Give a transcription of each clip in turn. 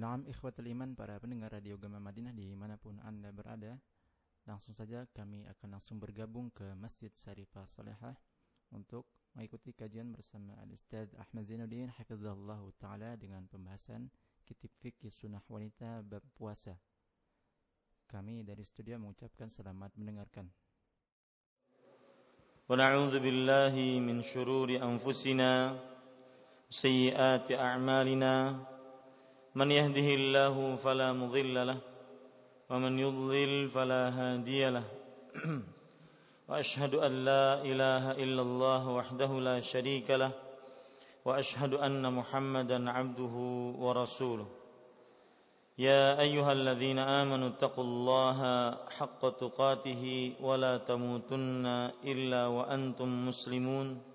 Naam ikhwatul iman, para pendengar Radio Gama Madinah dimanapun anda berada, langsung saja kami akan langsung bergabung ke Masjid Sarifah Salihah untuk mengikuti kajian bersama Al-Ustaz Ahmad Zainuddin Hafizahullah Ta'ala dengan pembahasan Kitab Fikih Sunnah Wanita Bab Puasa. Kami dari studio mengucapkan selamat mendengarkan. Wa na'udzu billahi min syururi anfusina sayyiati a'malina. من يهده الله فلا مضل له ومن يضلل فلا هادي له وأشهد أن لا إله إلا الله وحده لا شريك له وأشهد أن محمدا عبده ورسوله يا أيها الذين آمنوا اتقوا الله حق تقاته ولا تموتن إلا وأنتم مسلمون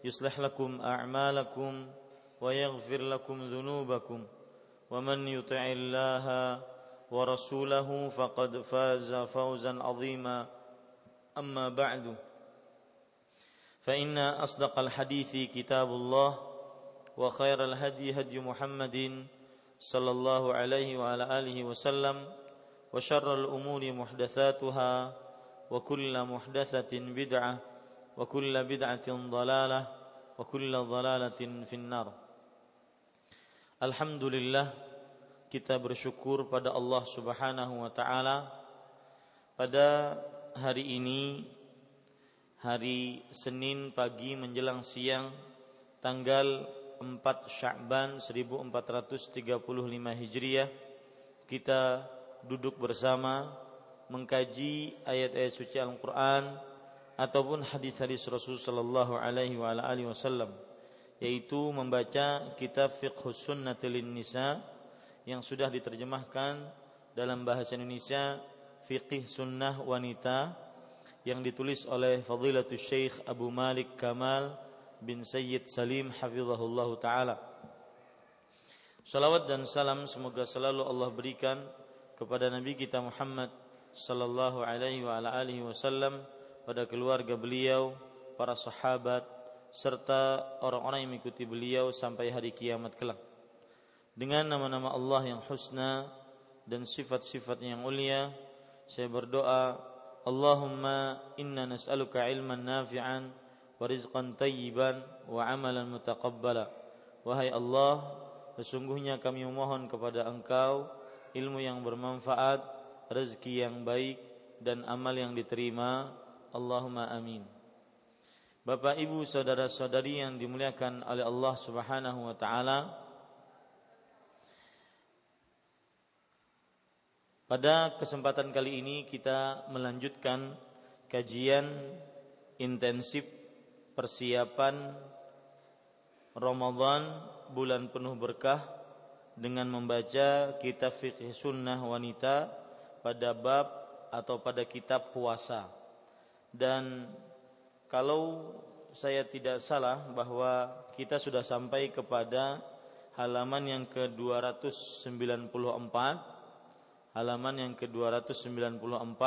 يصلح لكم أعمالكم ويغفر لكم ذنوبكم ومن يطع الله ورسوله فقد فاز فوزا عظيما أما بعد فإن أصدق الحديث كتاب الله وخير الهدي هدي محمد صلى الله عليه وعلى آله وسلم وشر الأمور محدثاتها وكل محدثة بدعة وكل بدعة ضلالة وكل ضلالة في النار. Alhamdulillah, kita bersyukur pada Allah Subhanahu wa taala pada hari ini, hari Senin pagi menjelang siang, tanggal 4 Sya'ban 1435 Hijriah, kita duduk bersama mengkaji ayat-ayat suci Al-Qur'an ataupun hadis-hadis Rasul sallallahu alaihi wa alihi wasallam, yaitu membaca kitab Fiqh Sunnah lin-Nisa yang sudah diterjemahkan dalam bahasa Indonesia Fikih Sunnah Wanita yang ditulis oleh Fadilatul Syekh Abu Malik Kamal bin Sayyid Salim hafizahullah taala. Salawat dan salam semoga selalu Allah berikan kepada Nabi kita Muhammad sallallahu alaihi wa alihi wasallam, pada keluarga beliau, para sahabat, serta orang-orang yang mengikuti beliau sampai hari kiamat kelak. Dengan nama-nama Allah yang husna dan sifat-sifatnya yang mulia, saya berdoa, Allahumma inna nas'aluka ilman nafi'an wa rizqan tayyiban wa amalan mutaqabbala. Wahai Allah, sesungguhnya kami memohon kepada Engkau ilmu yang bermanfaat, rezeki yang baik, dan amal yang diterima. Allahumma amin. Bapak, ibu, saudara-saudari yang dimuliakan oleh Allah Subhanahu wa taala, pada kesempatan kali ini kita melanjutkan kajian intensif persiapan Ramadan bulan penuh berkah dengan membaca kitab Fiqh Sunnah Wanita pada bab atau pada kitab puasa. Dan kalau saya tidak salah bahwa kita sudah sampai kepada halaman yang ke-294, halaman yang ke-294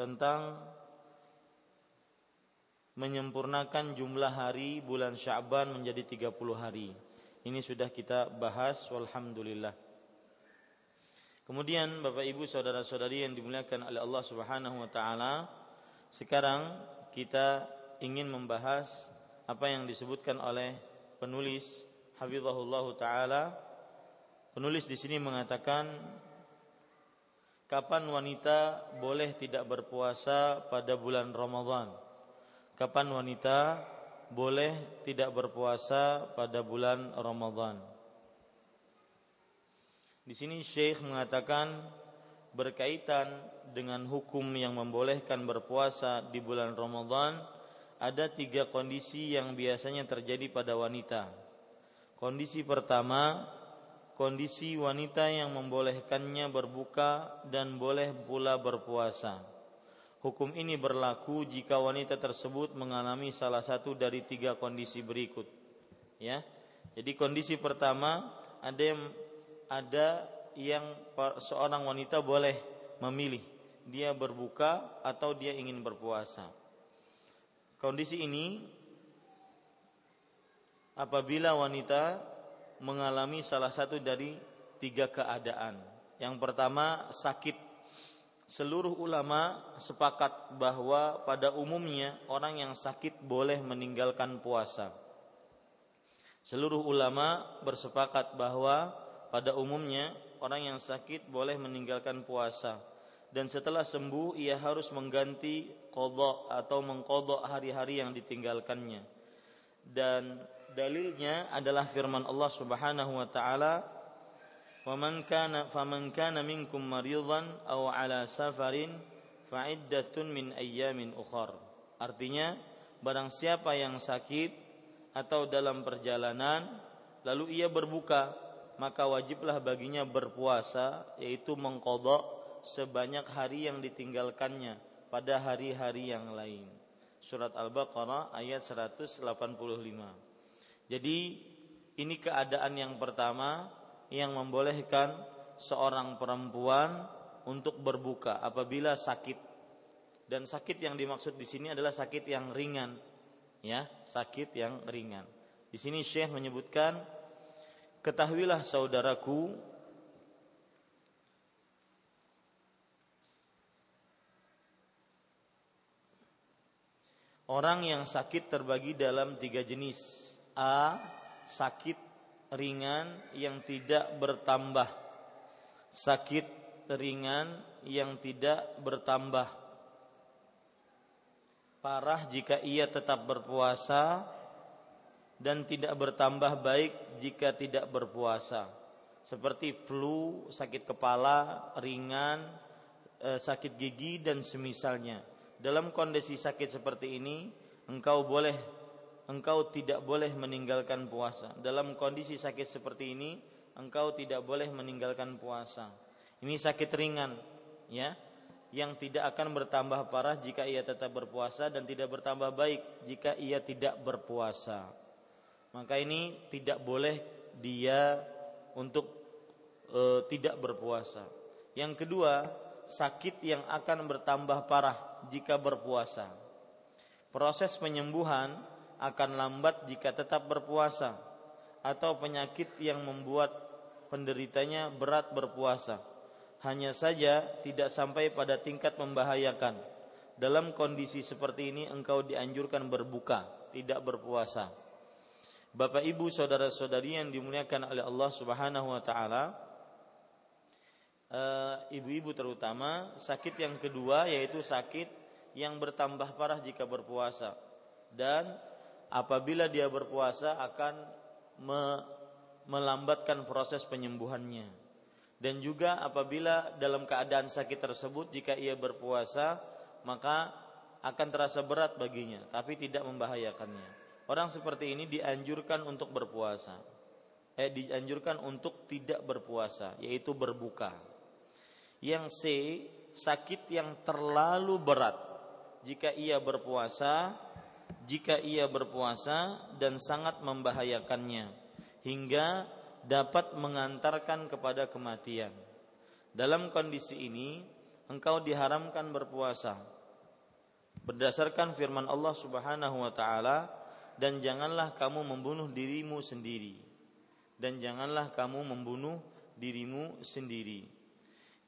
tentang menyempurnakan jumlah hari bulan Sya'ban menjadi 30 hari. Ini sudah kita bahas, walhamdulillah. Kemudian Bapak Ibu saudara-saudari yang dimuliakan oleh Allah Subhanahu wa taala, sekarang kita ingin membahas apa yang disebutkan oleh penulis Hafizahullah taala. Penulis di sini mengatakan, kapan wanita boleh tidak berpuasa pada bulan Ramadan? Kapan wanita boleh tidak berpuasa pada bulan Ramadan? Di sini Syekh mengatakan berkaitan dengan hukum yang membolehkan berpuasa di bulan Ramadan, ada tiga kondisi yang biasanya terjadi pada wanita. Kondisi pertama, kondisi wanita yang membolehkannya berbuka dan boleh pula berpuasa. Hukum ini berlaku jika wanita tersebut mengalami salah satu dari tiga kondisi berikut. Ya, jadi kondisi pertama, ada yang seorang wanita boleh memilih, dia berbuka atau dia ingin berpuasa. Kondisi ini apabila wanita mengalami salah satu dari tiga keadaan. Yang pertama, sakit. Seluruh ulama sepakat bahwa pada umumnya orang yang sakit boleh meninggalkan puasa. Seluruh ulama bersepakat bahwa pada umumnya orang yang sakit boleh meninggalkan puasa, dan setelah sembuh ia harus mengganti qadha atau mengqadha hari-hari yang ditinggalkannya. Dan dalilnya adalah firman Allah Subhanahu wa taala, فَمَنْ كَانَ مِنْكُمْ مَرِيضًا أَوْ عَلَى سَفَرٍ فَعِدَّةٌ مِنْ أَيَّامٍ أُخَرَ. Artinya, barang siapa yang sakit atau dalam perjalanan lalu ia berbuka, maka wajiblah baginya berpuasa, yaitu mengqadha sebanyak hari yang ditinggalkannya pada hari-hari yang lain. Surat Al-Baqarah ayat 185. Jadi ini keadaan yang pertama yang membolehkan seorang perempuan untuk berbuka apabila sakit. Dan sakit yang dimaksud di sini adalah sakit yang ringan, ya, sakit yang ringan. Di sini Syekh menyebutkan, ketahuilah saudaraku, orang yang sakit terbagi dalam tiga jenis. A, sakit ringan yang tidak bertambah. Sakit ringan yang tidak bertambah parah jika ia tetap berpuasa, dan tidak bertambah baik jika tidak berpuasa, seperti flu, sakit kepala ringan, sakit gigi dan semisalnya. Dalam kondisi sakit seperti ini engkau tidak boleh meninggalkan puasa. Dalam kondisi sakit seperti ini, engkau tidak boleh meninggalkan puasa. Ini sakit ringan, ya, yang tidak akan bertambah parah jika ia tetap berpuasa, dan tidak bertambah baik jika ia tidak berpuasa. Maka ini tidak boleh dia untuk tidak berpuasa. Yang kedua, sakit yang akan bertambah parah jika berpuasa. Proses penyembuhan akan lambat jika tetap berpuasa, atau penyakit yang membuat penderitanya berat berpuasa, hanya saja tidak sampai pada tingkat membahayakan. Dalam kondisi seperti ini engkau dianjurkan berbuka, tidak berpuasa. Bapak Ibu saudara-saudari yang dimuliakan oleh Allah Subhanahu wa taala, ibu-ibu terutama, sakit yang kedua yaitu sakit yang bertambah parah jika berpuasa, dan apabila dia berpuasa akan melambatkan proses penyembuhannya. Dan juga apabila dalam keadaan sakit tersebut jika ia berpuasa, maka akan terasa berat baginya, tapi tidak membahayakannya. Orang seperti ini dianjurkan untuk berpuasa. Dianjurkan untuk tidak berpuasa, yaitu berbuka. Yang C, sakit yang terlalu berat jika ia berpuasa, dan sangat membahayakannya hingga dapat mengantarkan kepada kematian. Dalam kondisi ini engkau diharamkan berpuasa berdasarkan firman Allah Subhanahu wa taala, dan janganlah kamu membunuh dirimu sendiri.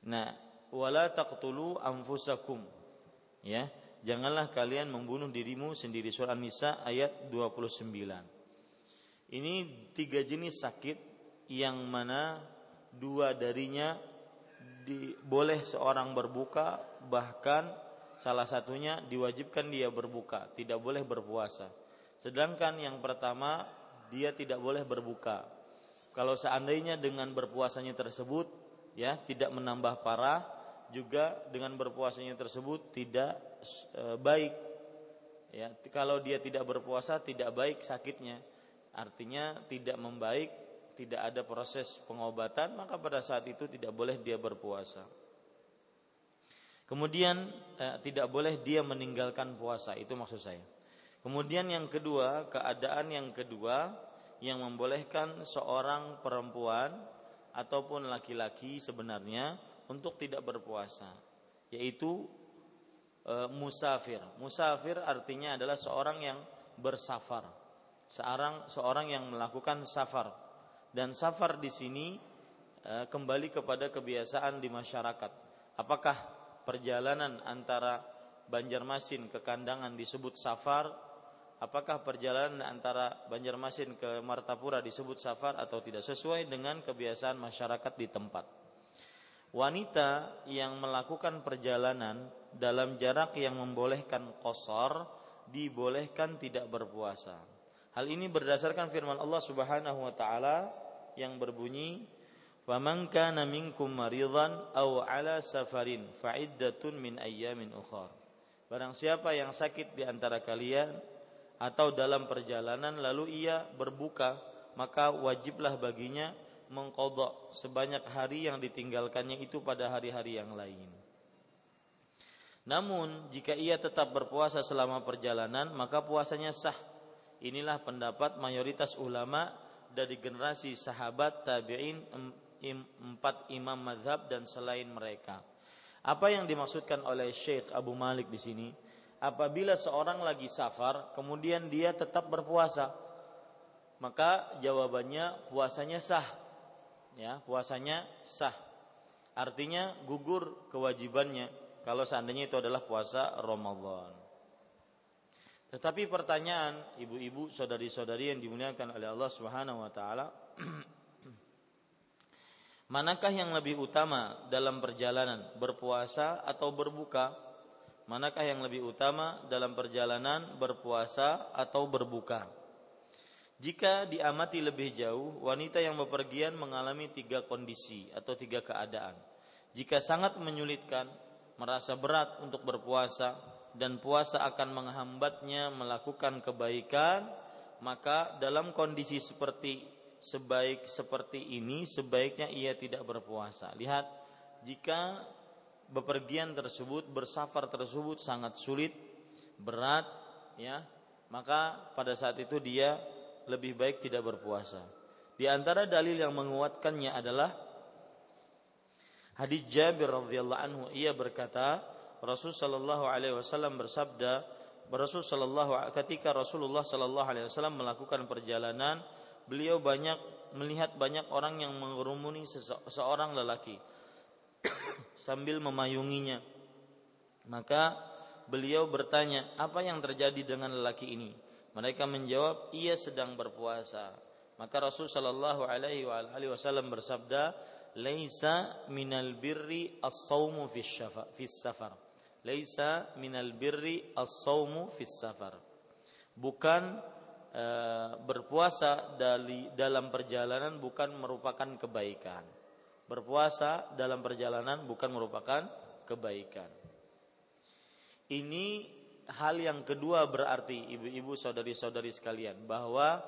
Nah, wala taqtulu anfusakum. Ya, janganlah kalian membunuh dirimu sendiri. Surah An-Nisa ayat 29. Ini tiga jenis sakit yang mana dua darinya boleh seorang berbuka, bahkan salah satunya diwajibkan dia berbuka, tidak boleh berpuasa. Sedangkan yang pertama dia tidak boleh berbuka. Kalau seandainya dengan berpuasanya tersebut ya tidak menambah parah, juga dengan berpuasanya tersebut tidak baik. Ya, kalau dia tidak berpuasa tidak baik sakitnya. Artinya tidak membaik, tidak ada proses pengobatan, maka pada saat itu tidak boleh dia berpuasa. Kemudian tidak boleh dia meninggalkan puasa, itu maksud saya. Kemudian yang kedua, keadaan yang kedua yang membolehkan seorang perempuan ataupun laki-laki sebenarnya untuk tidak berpuasa, yaitu musafir. Musafir artinya adalah seorang yang bersafar, seorang yang melakukan safar. Dan safar di sini kembali kepada kebiasaan di masyarakat. Apakah perjalanan antara Banjarmasin ke Kandangan disebut safar? Apakah perjalanan antara Banjarmasin ke Martapura disebut safar atau tidak, sesuai dengan kebiasaan masyarakat di tempat. Wanita yang melakukan perjalanan dalam jarak yang membolehkan qasar, dibolehkan tidak berpuasa. Hal ini berdasarkan firman Allah Subhanahu wa taala yang berbunyi, "Faman kana minkum maridan aw ala safarin fa iddatun min ayyamin ukhar." Barang siapa yang sakit di antara kalian atau dalam perjalanan lalu ia berbuka, maka wajiblah baginya mengqadha sebanyak hari yang ditinggalkannya itu pada hari-hari yang lain. Namun jika ia tetap berpuasa selama perjalanan, maka puasanya sah. Inilah pendapat mayoritas ulama dari generasi sahabat, tabi'in, empat imam mazhab dan selain mereka. Apa yang dimaksudkan oleh Syekh Abu Malik di sini? Apabila seorang lagi safar kemudian dia tetap berpuasa, maka jawabannya puasanya sah. Ya, puasanya sah. Artinya gugur kewajibannya kalau seandainya itu adalah puasa Ramadan. Tetapi pertanyaan ibu-ibu, saudari-saudari yang dimuliakan oleh Allah Subhanahu wa taala, manakah yang lebih utama dalam perjalanan, berpuasa atau berbuka? Manakah yang lebih utama dalam perjalanan, berpuasa atau berbuka? Jika diamati lebih jauh, wanita yang bepergian mengalami tiga kondisi atau tiga keadaan. Jika sangat menyulitkan, merasa berat untuk berpuasa, dan puasa akan menghambatnya melakukan kebaikan, maka dalam kondisi seperti ini sebaiknya ia tidak berpuasa. Lihat, jika bepergian tersebut, bersafar tersebut sangat sulit, berat, ya, maka pada saat itu dia lebih baik tidak berpuasa. Di antara dalil yang menguatkannya adalah hadis Jabir radhiyallahu anhu, ia berkata, ketika Rasulullah sallallahu alaihi wasallam melakukan perjalanan, beliau melihat banyak orang yang mengerumuni seorang lelaki sambil memayunginya. Maka beliau bertanya, "Apa yang terjadi dengan lelaki ini?" Mereka menjawab, "Ia sedang berpuasa." Maka Rasul sallallahu alaihi wasallam bersabda, "Laisa minal birri as-saumu fis-safar." Laisa minal birri as-saumu fis safar. Bukan berpuasa dalam perjalanan bukan merupakan kebaikan. Berpuasa dalam perjalanan bukan merupakan kebaikan. Ini hal yang kedua, berarti ibu-ibu, saudari-saudari sekalian, bahwa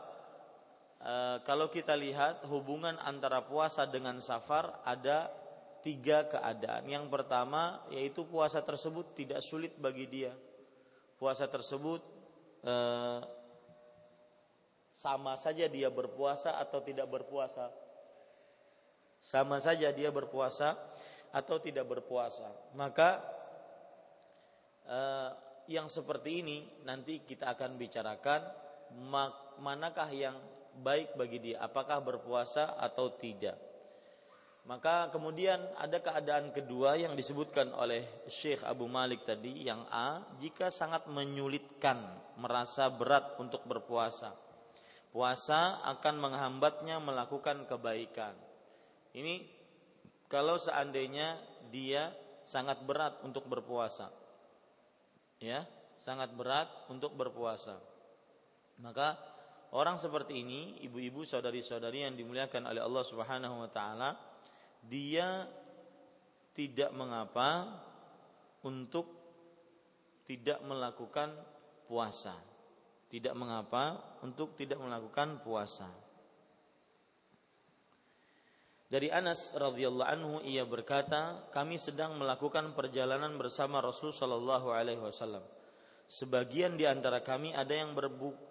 kalau kita lihat hubungan antara puasa dengan safar ada tiga keadaan. Yang pertama yaitu puasa tersebut tidak sulit bagi dia. Puasa tersebut sama saja dia berpuasa atau tidak berpuasa. Sama saja dia berpuasa atau tidak berpuasa. Maka yang seperti ini nanti kita akan bicarakan, manakah yang baik bagi dia, apakah berpuasa atau tidak. Maka kemudian ada keadaan kedua yang disebutkan oleh Syekh Abu Malik tadi, yang A, jika sangat menyulitkan, merasa berat untuk berpuasa. Puasa akan menghambatnya melakukan kebaikan. Ini kalau seandainya dia sangat berat untuk berpuasa. Ya, sangat berat untuk berpuasa. Maka orang seperti ini, ibu-ibu, saudari-saudari yang dimuliakan oleh Allah Subhanahu wa taala, dia tidak mengapa untuk tidak melakukan puasa. Tidak mengapa untuk tidak melakukan puasa. Dari Anas radhiyallahu anhu, ia berkata, kami sedang melakukan perjalanan bersama Rasul sallallahu alaihi wasallam. Sebagian di antara kami ada yang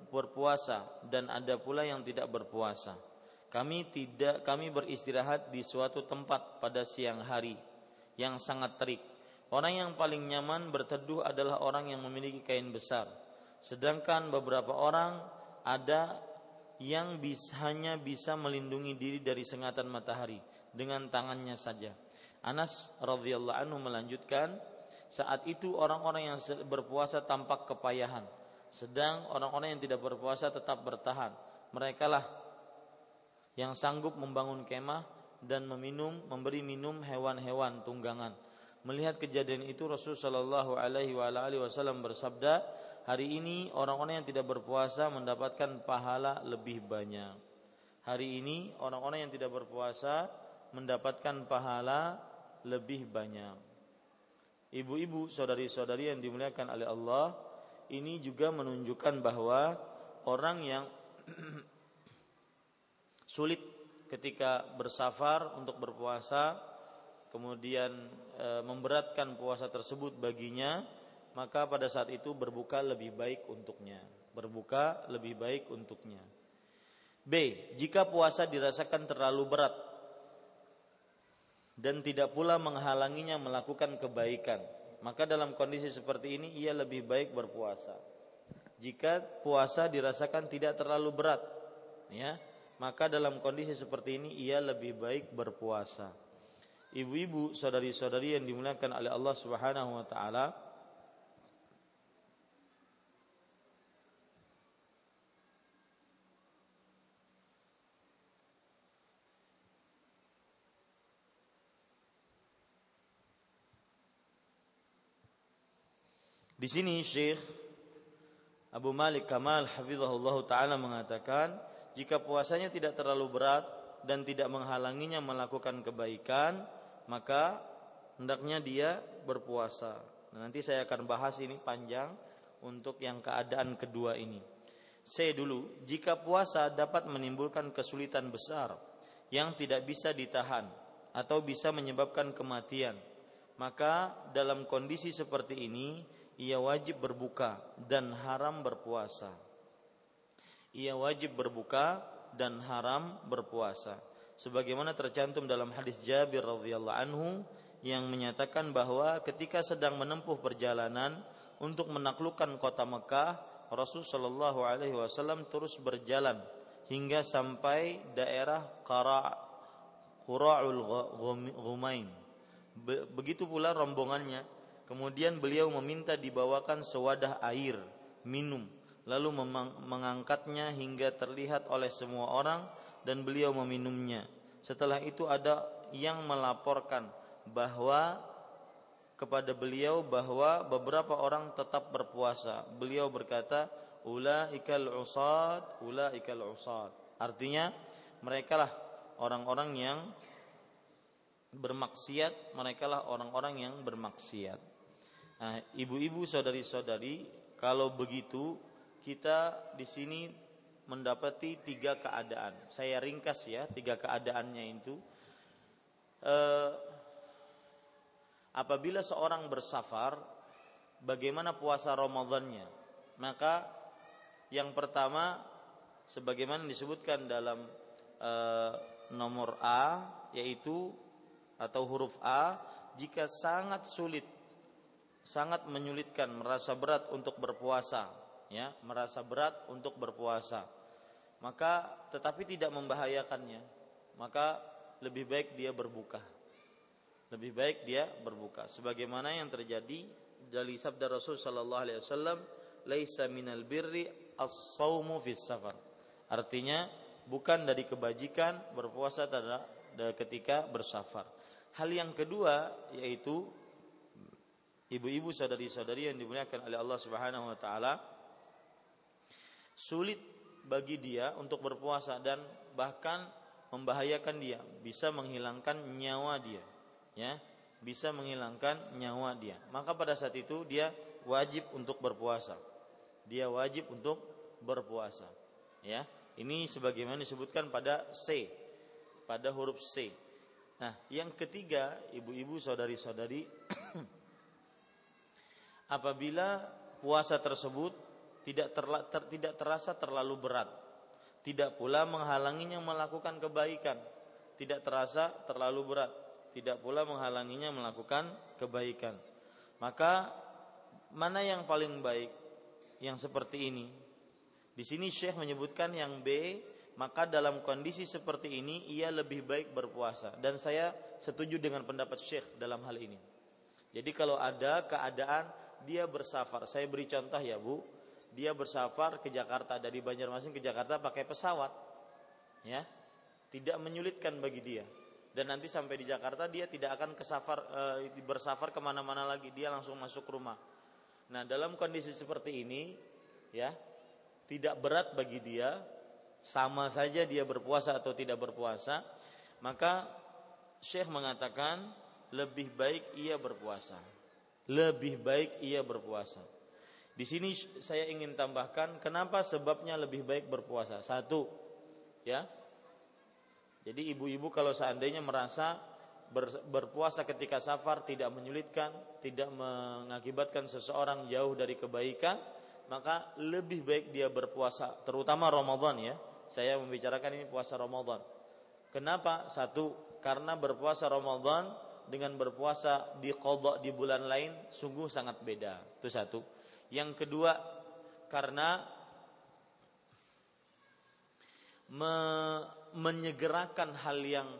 berpuasa dan ada pula yang tidak berpuasa. Kami beristirahat di suatu tempat pada siang hari yang sangat terik. Orang yang paling nyaman berteduh adalah orang yang memiliki kain besar. Sedangkan beberapa orang ada yang hanya bisa melindungi diri dari sengatan matahari dengan tangannya saja. Anas radhiyallahu anhu melanjutkan, saat itu orang-orang yang berpuasa tampak kepayahan, sedang orang-orang yang tidak berpuasa tetap bertahan. Merekalah yang sanggup membangun kemah dan memberi minum hewan-hewan tunggangan. Melihat kejadian itu, Rasulullah SAW bersabda, hari ini orang-orang yang tidak berpuasa mendapatkan pahala lebih banyak. Hari ini orang-orang yang tidak berpuasa mendapatkan pahala lebih banyak. Ibu-ibu, saudari-saudari yang dimuliakan oleh Allah, ini juga menunjukkan bahwa orang yang sulit ketika bersafar untuk berpuasa, kemudian memberatkan puasa tersebut baginya, maka pada saat itu berbuka lebih baik untuknya. Berbuka lebih baik untuknya. B, jika puasa dirasakan terlalu berat dan tidak pula menghalanginya melakukan kebaikan, maka dalam kondisi seperti ini ia lebih baik berpuasa. Jika puasa dirasakan tidak terlalu berat, ya, maka dalam kondisi seperti ini ia lebih baik berpuasa. Ibu-ibu, saudari-saudari yang dimuliakan oleh Allah Subhanahu wa taala, di sini Syekh Abu Malik Kamal hafizahullah taala mengatakan, jika puasanya tidak terlalu berat dan tidak menghalanginya melakukan kebaikan, maka hendaknya dia berpuasa. Nah, nanti saya akan bahas ini panjang untuk yang keadaan kedua ini. Saya dulu, jika puasa dapat menimbulkan kesulitan besar yang tidak bisa ditahan atau bisa menyebabkan kematian, maka dalam kondisi seperti ini ia wajib berbuka dan haram berpuasa. Ia wajib berbuka dan haram berpuasa, sebagaimana tercantum dalam hadis Jabir radhiyallahu anhu yang menyatakan bahwa ketika sedang menempuh perjalanan untuk menaklukkan kota Mekah, Rasulullah SAW terus berjalan hingga sampai daerah Qura'ul Ghamain. Begitu pula rombongannya. Kemudian beliau meminta dibawakan sewadah air minum, lalu mengangkatnya hingga terlihat oleh semua orang dan beliau meminumnya. Setelah itu ada yang melaporkan bahwa kepada beliau bahwa beberapa orang tetap berpuasa. Beliau berkata, ulaikal usad. Artinya, merekalah orang-orang yang bermaksiat, merekalah orang-orang yang bermaksiat. Nah, ibu-ibu, saudari-saudari, kalau begitu kita di sini mendapati tiga keadaan. Saya ringkas ya, tiga keadaannya itu. Apabila seorang bersafar, bagaimana puasa Ramadannya? Maka yang pertama, sebagaimana disebutkan dalam nomor A, yaitu atau huruf A, jika sangat sulit, sangat menyulitkan, merasa berat untuk berpuasa. Ya, merasa berat untuk berpuasa, maka tetapi tidak membahayakannya, maka lebih baik dia berbuka. Lebih baik dia berbuka. Sebagaimana yang terjadi dari sabda Rasul sallallahu alaihi wasallam, "Laisa minal birri as-shaumu fis safar." Artinya, bukan dari kebajikan berpuasa ketika bersafar. Hal yang kedua yaitu ibu-ibu, saudari-saudari yang dimuliakan oleh Allah Subhanahu wa taala, sulit bagi dia untuk berpuasa dan bahkan membahayakan dia, bisa menghilangkan nyawa dia, ya, bisa menghilangkan nyawa dia. Maka pada saat itu dia wajib untuk berpuasa. Dia wajib untuk berpuasa, ya. Ini sebagaimana disebutkan pada C, pada huruf C. Nah, yang ketiga, ibu-ibu, saudari-saudari, apabila puasa tersebut tidak terasa terlalu berat, tidak pula menghalanginya melakukan kebaikan, tidak terasa terlalu berat, tidak pula menghalanginya melakukan kebaikan, maka mana yang paling baik? Yang seperti ini. Di sini Syekh menyebutkan yang B. Maka dalam kondisi seperti ini ia lebih baik berpuasa, dan saya setuju dengan pendapat Syekh dalam hal ini. Jadi kalau ada keadaan dia bersafar, saya beri contoh ya Bu, dia bersafar ke Jakarta, dari Banjarmasin ke Jakarta pakai pesawat, ya, tidak menyulitkan bagi dia, dan nanti sampai di Jakarta dia tidak akan bersafar kemana-mana lagi, dia langsung masuk rumah. Nah, dalam kondisi seperti ini, ya, tidak berat bagi dia, sama saja dia berpuasa atau tidak berpuasa, maka Syekh mengatakan lebih baik ia berpuasa. Lebih baik ia berpuasa. Di sini saya ingin tambahkan kenapa sebabnya lebih baik berpuasa. Satu, ya. Jadi ibu-ibu kalau seandainya merasa berpuasa ketika safar tidak menyulitkan, tidak mengakibatkan seseorang jauh dari kebaikan, maka lebih baik dia berpuasa, terutama Ramadan, ya. Saya membicarakan ini puasa Ramadan. Kenapa? Satu, karena berpuasa Ramadan dengan berpuasa di qadha di bulan lain sungguh sangat beda. Itu satu. Yang kedua, karena menyegerakan hal yang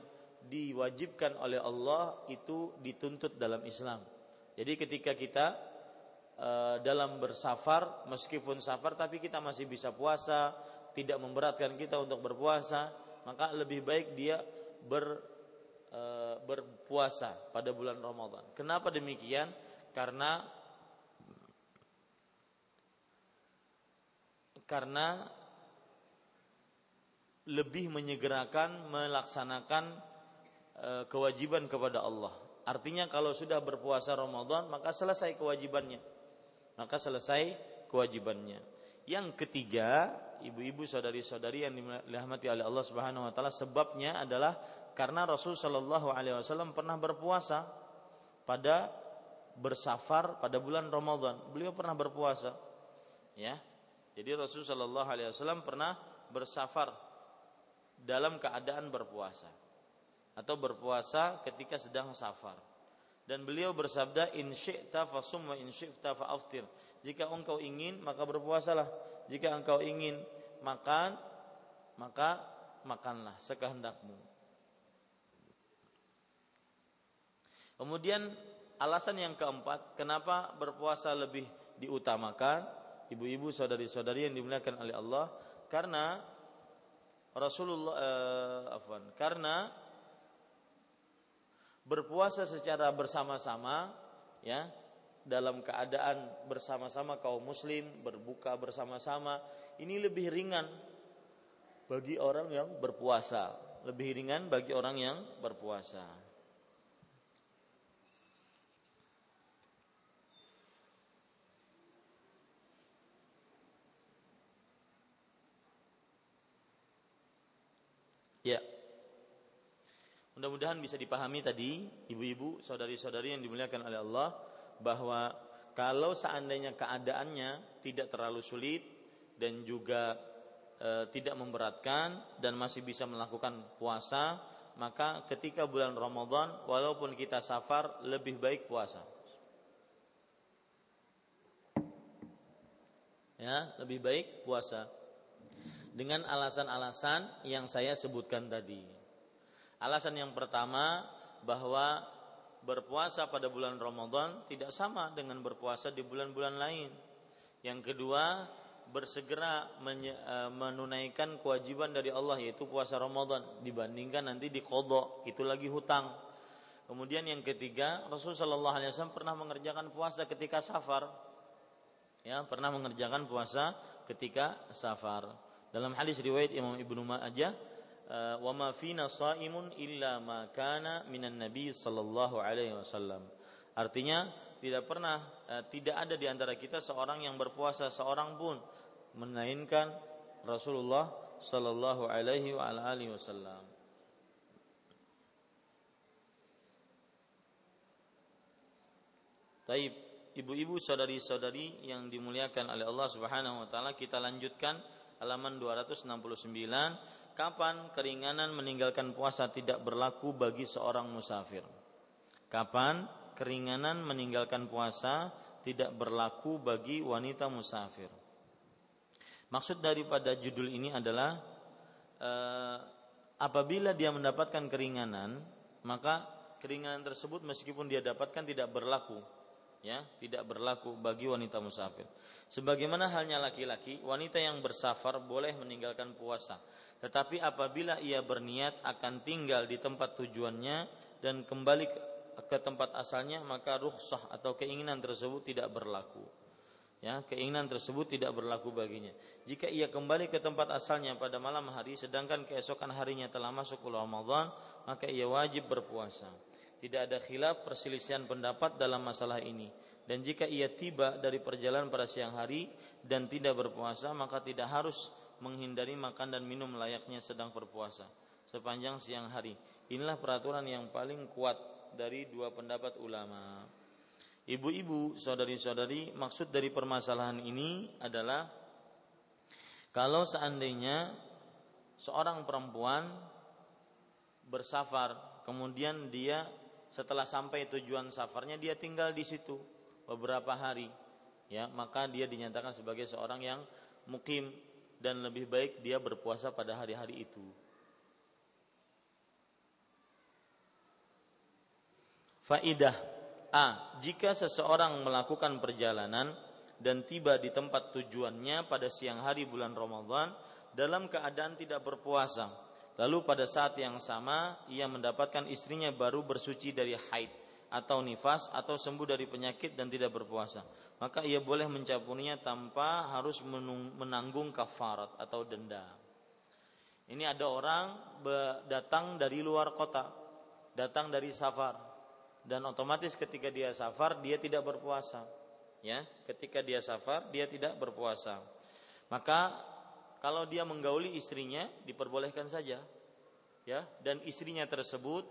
diwajibkan oleh Allah itu dituntut dalam Islam. Jadi ketika kita dalam bersafar, meskipun safar tapi kita masih bisa puasa, tidak memberatkan kita untuk berpuasa, maka lebih baik dia berpuasa pada bulan Ramadan. Kenapa demikian? Karena lebih menyegerakan melaksanakan kewajiban kepada Allah. Artinya kalau sudah berpuasa Ramadan maka selesai kewajibannya. Maka selesai kewajibannya. Yang ketiga, ibu-ibu, saudari-saudari yang dirahmati oleh Allah Subhanahu wa taala, sebabnya adalah karena Rasul sallallahu alaihi wasallam pernah berpuasa pada bersafar pada bulan Ramadan. Beliau pernah berpuasa, ya. Jadi Rasul sallallahu alaihi wasallam pernah bersafar dalam keadaan berpuasa atau berpuasa ketika sedang safar. Dan beliau bersabda, "In syi'ta fasum wa in syi'ta fa'aftir." Jika engkau ingin maka berpuasalah, jika engkau ingin makan maka makanlah sekehendakmu. Kemudian alasan yang keempat, kenapa berpuasa lebih diutamakan, ibu-ibu, saudari-saudari yang dimuliakan oleh Allah, karena karena berpuasa secara bersama-sama, ya, dalam keadaan bersama-sama kaum muslim berbuka bersama-sama, ini lebih ringan bagi orang yang berpuasa, lebih ringan bagi orang yang berpuasa. Ya, mudah-mudahan bisa dipahami tadi, ibu-ibu, saudari-saudari yang dimuliakan oleh Allah, bahwa kalau seandainya keadaannya tidak terlalu sulit dan juga tidak memberatkan dan masih bisa melakukan puasa, maka ketika bulan Ramadan walaupun kita safar lebih baik puasa. Ya, lebih baik puasa. Dengan alasan-alasan yang saya sebutkan tadi. Alasan yang pertama, bahwa berpuasa pada bulan Ramadan tidak sama dengan berpuasa di bulan-bulan lain. Yang kedua, bersegera menunaikan kewajiban dari Allah, yaitu puasa Ramadan, dibandingkan nanti diqadha, itu lagi hutang. Kemudian yang ketiga, Rasulullah SAW pernah mengerjakan puasa ketika safar. Ya, pernah mengerjakan puasa ketika safar. Dalam hadis riwayat Imam Ibnu Majah, wa ma fina shaimun illa ma kana minan nabi sallallahu alaihi wasallam. Artinya, tidak ada di antara kita seorang yang berpuasa seorang pun, melainkan Rasulullah sallallahu alaihi wa alihi wasallam. Baik, ibu-ibu, saudari-saudari yang dimuliakan oleh Allah Subhanahu wa taala, kita lanjutkan halaman 269. Kapan keringanan meninggalkan puasa tidak berlaku bagi seorang musafir? Kapan keringanan meninggalkan puasa tidak berlaku bagi wanita musafir? Maksud daripada judul ini adalah apabila dia mendapatkan keringanan, maka keringanan tersebut meskipun dia dapatkan tidak berlaku. Ya, tidak berlaku bagi wanita musafir. Sebagaimana halnya laki-laki, wanita yang bersafar boleh meninggalkan puasa, tetapi apabila ia berniat akan tinggal di tempat tujuannya dan kembali ke tempat asalnya, maka rukhsah atau keinginan tersebut tidak berlaku. Ya, keinginan tersebut tidak berlaku baginya. Jika ia kembali ke tempat asalnya pada malam hari, sedangkan keesokan harinya telah masuk Ramadan, maka ia wajib berpuasa. Tidak ada khilaf, perselisihan pendapat dalam masalah ini. Dan jika ia tiba dari perjalanan pada siang hari dan tidak berpuasa, maka tidak harus menghindari makan dan minum layaknya sedang berpuasa sepanjang siang hari. Inilah peraturan yang paling kuat dari dua pendapat ulama. Ibu-ibu, saudari-saudari, maksud dari permasalahan ini adalah kalau seandainya seorang perempuan bersafar, kemudian dia setelah sampai tujuan safarnya dia tinggal di situ beberapa hari, ya, maka dia dinyatakan sebagai seorang yang mukim dan lebih baik dia berpuasa pada hari-hari itu. Faidah A. Jika seseorang melakukan perjalanan dan tiba di tempat tujuannya pada siang hari bulan Ramadan dalam keadaan tidak berpuasa, lalu pada saat yang sama ia mendapatkan istrinya baru bersuci dari haid atau nifas atau sembuh dari penyakit dan tidak berpuasa, maka ia boleh mencampurinya tanpa harus menanggung kafarat atau denda. Ini ada orang datang dari luar kota, datang dari safar, dan otomatis ketika dia safar dia tidak berpuasa. Ya, ketika dia safar dia tidak berpuasa. Maka kalau dia menggauli istrinya diperbolehkan saja, ya, dan istrinya tersebut,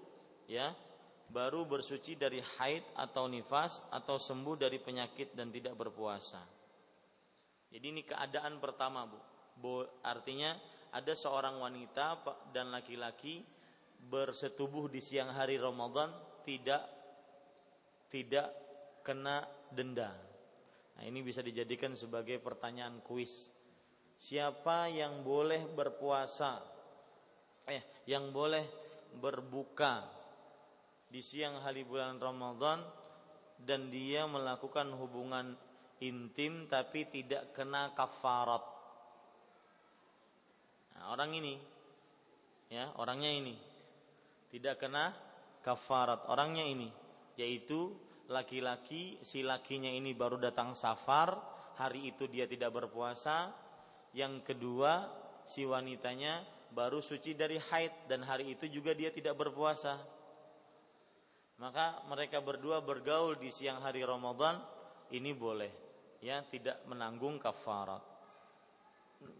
ya, baru bersuci dari haid atau nifas atau sembuh dari penyakit dan tidak berpuasa. Jadi ini keadaan pertama, Bu. Artinya ada seorang wanita dan laki-laki bersetubuh di siang hari Ramadan tidak kena denda. Nah, ini bisa dijadikan sebagai pertanyaan kuis. Siapa yang boleh berpuasa, yang boleh berbuka di siang hari bulan Ramadan dan dia melakukan hubungan intim tapi tidak kena kafarat? Nah, orang ini, ya, orangnya ini tidak kena kafarat. Orangnya ini, yaitu laki-laki, si lakinya ini baru datang safar, hari itu dia tidak berpuasa. Yang kedua, si wanitanya baru suci dari haid dan hari itu juga dia tidak berpuasa. Maka mereka berdua bergaul di siang hari Ramadan, ini boleh, ya, tidak menanggung kafarat.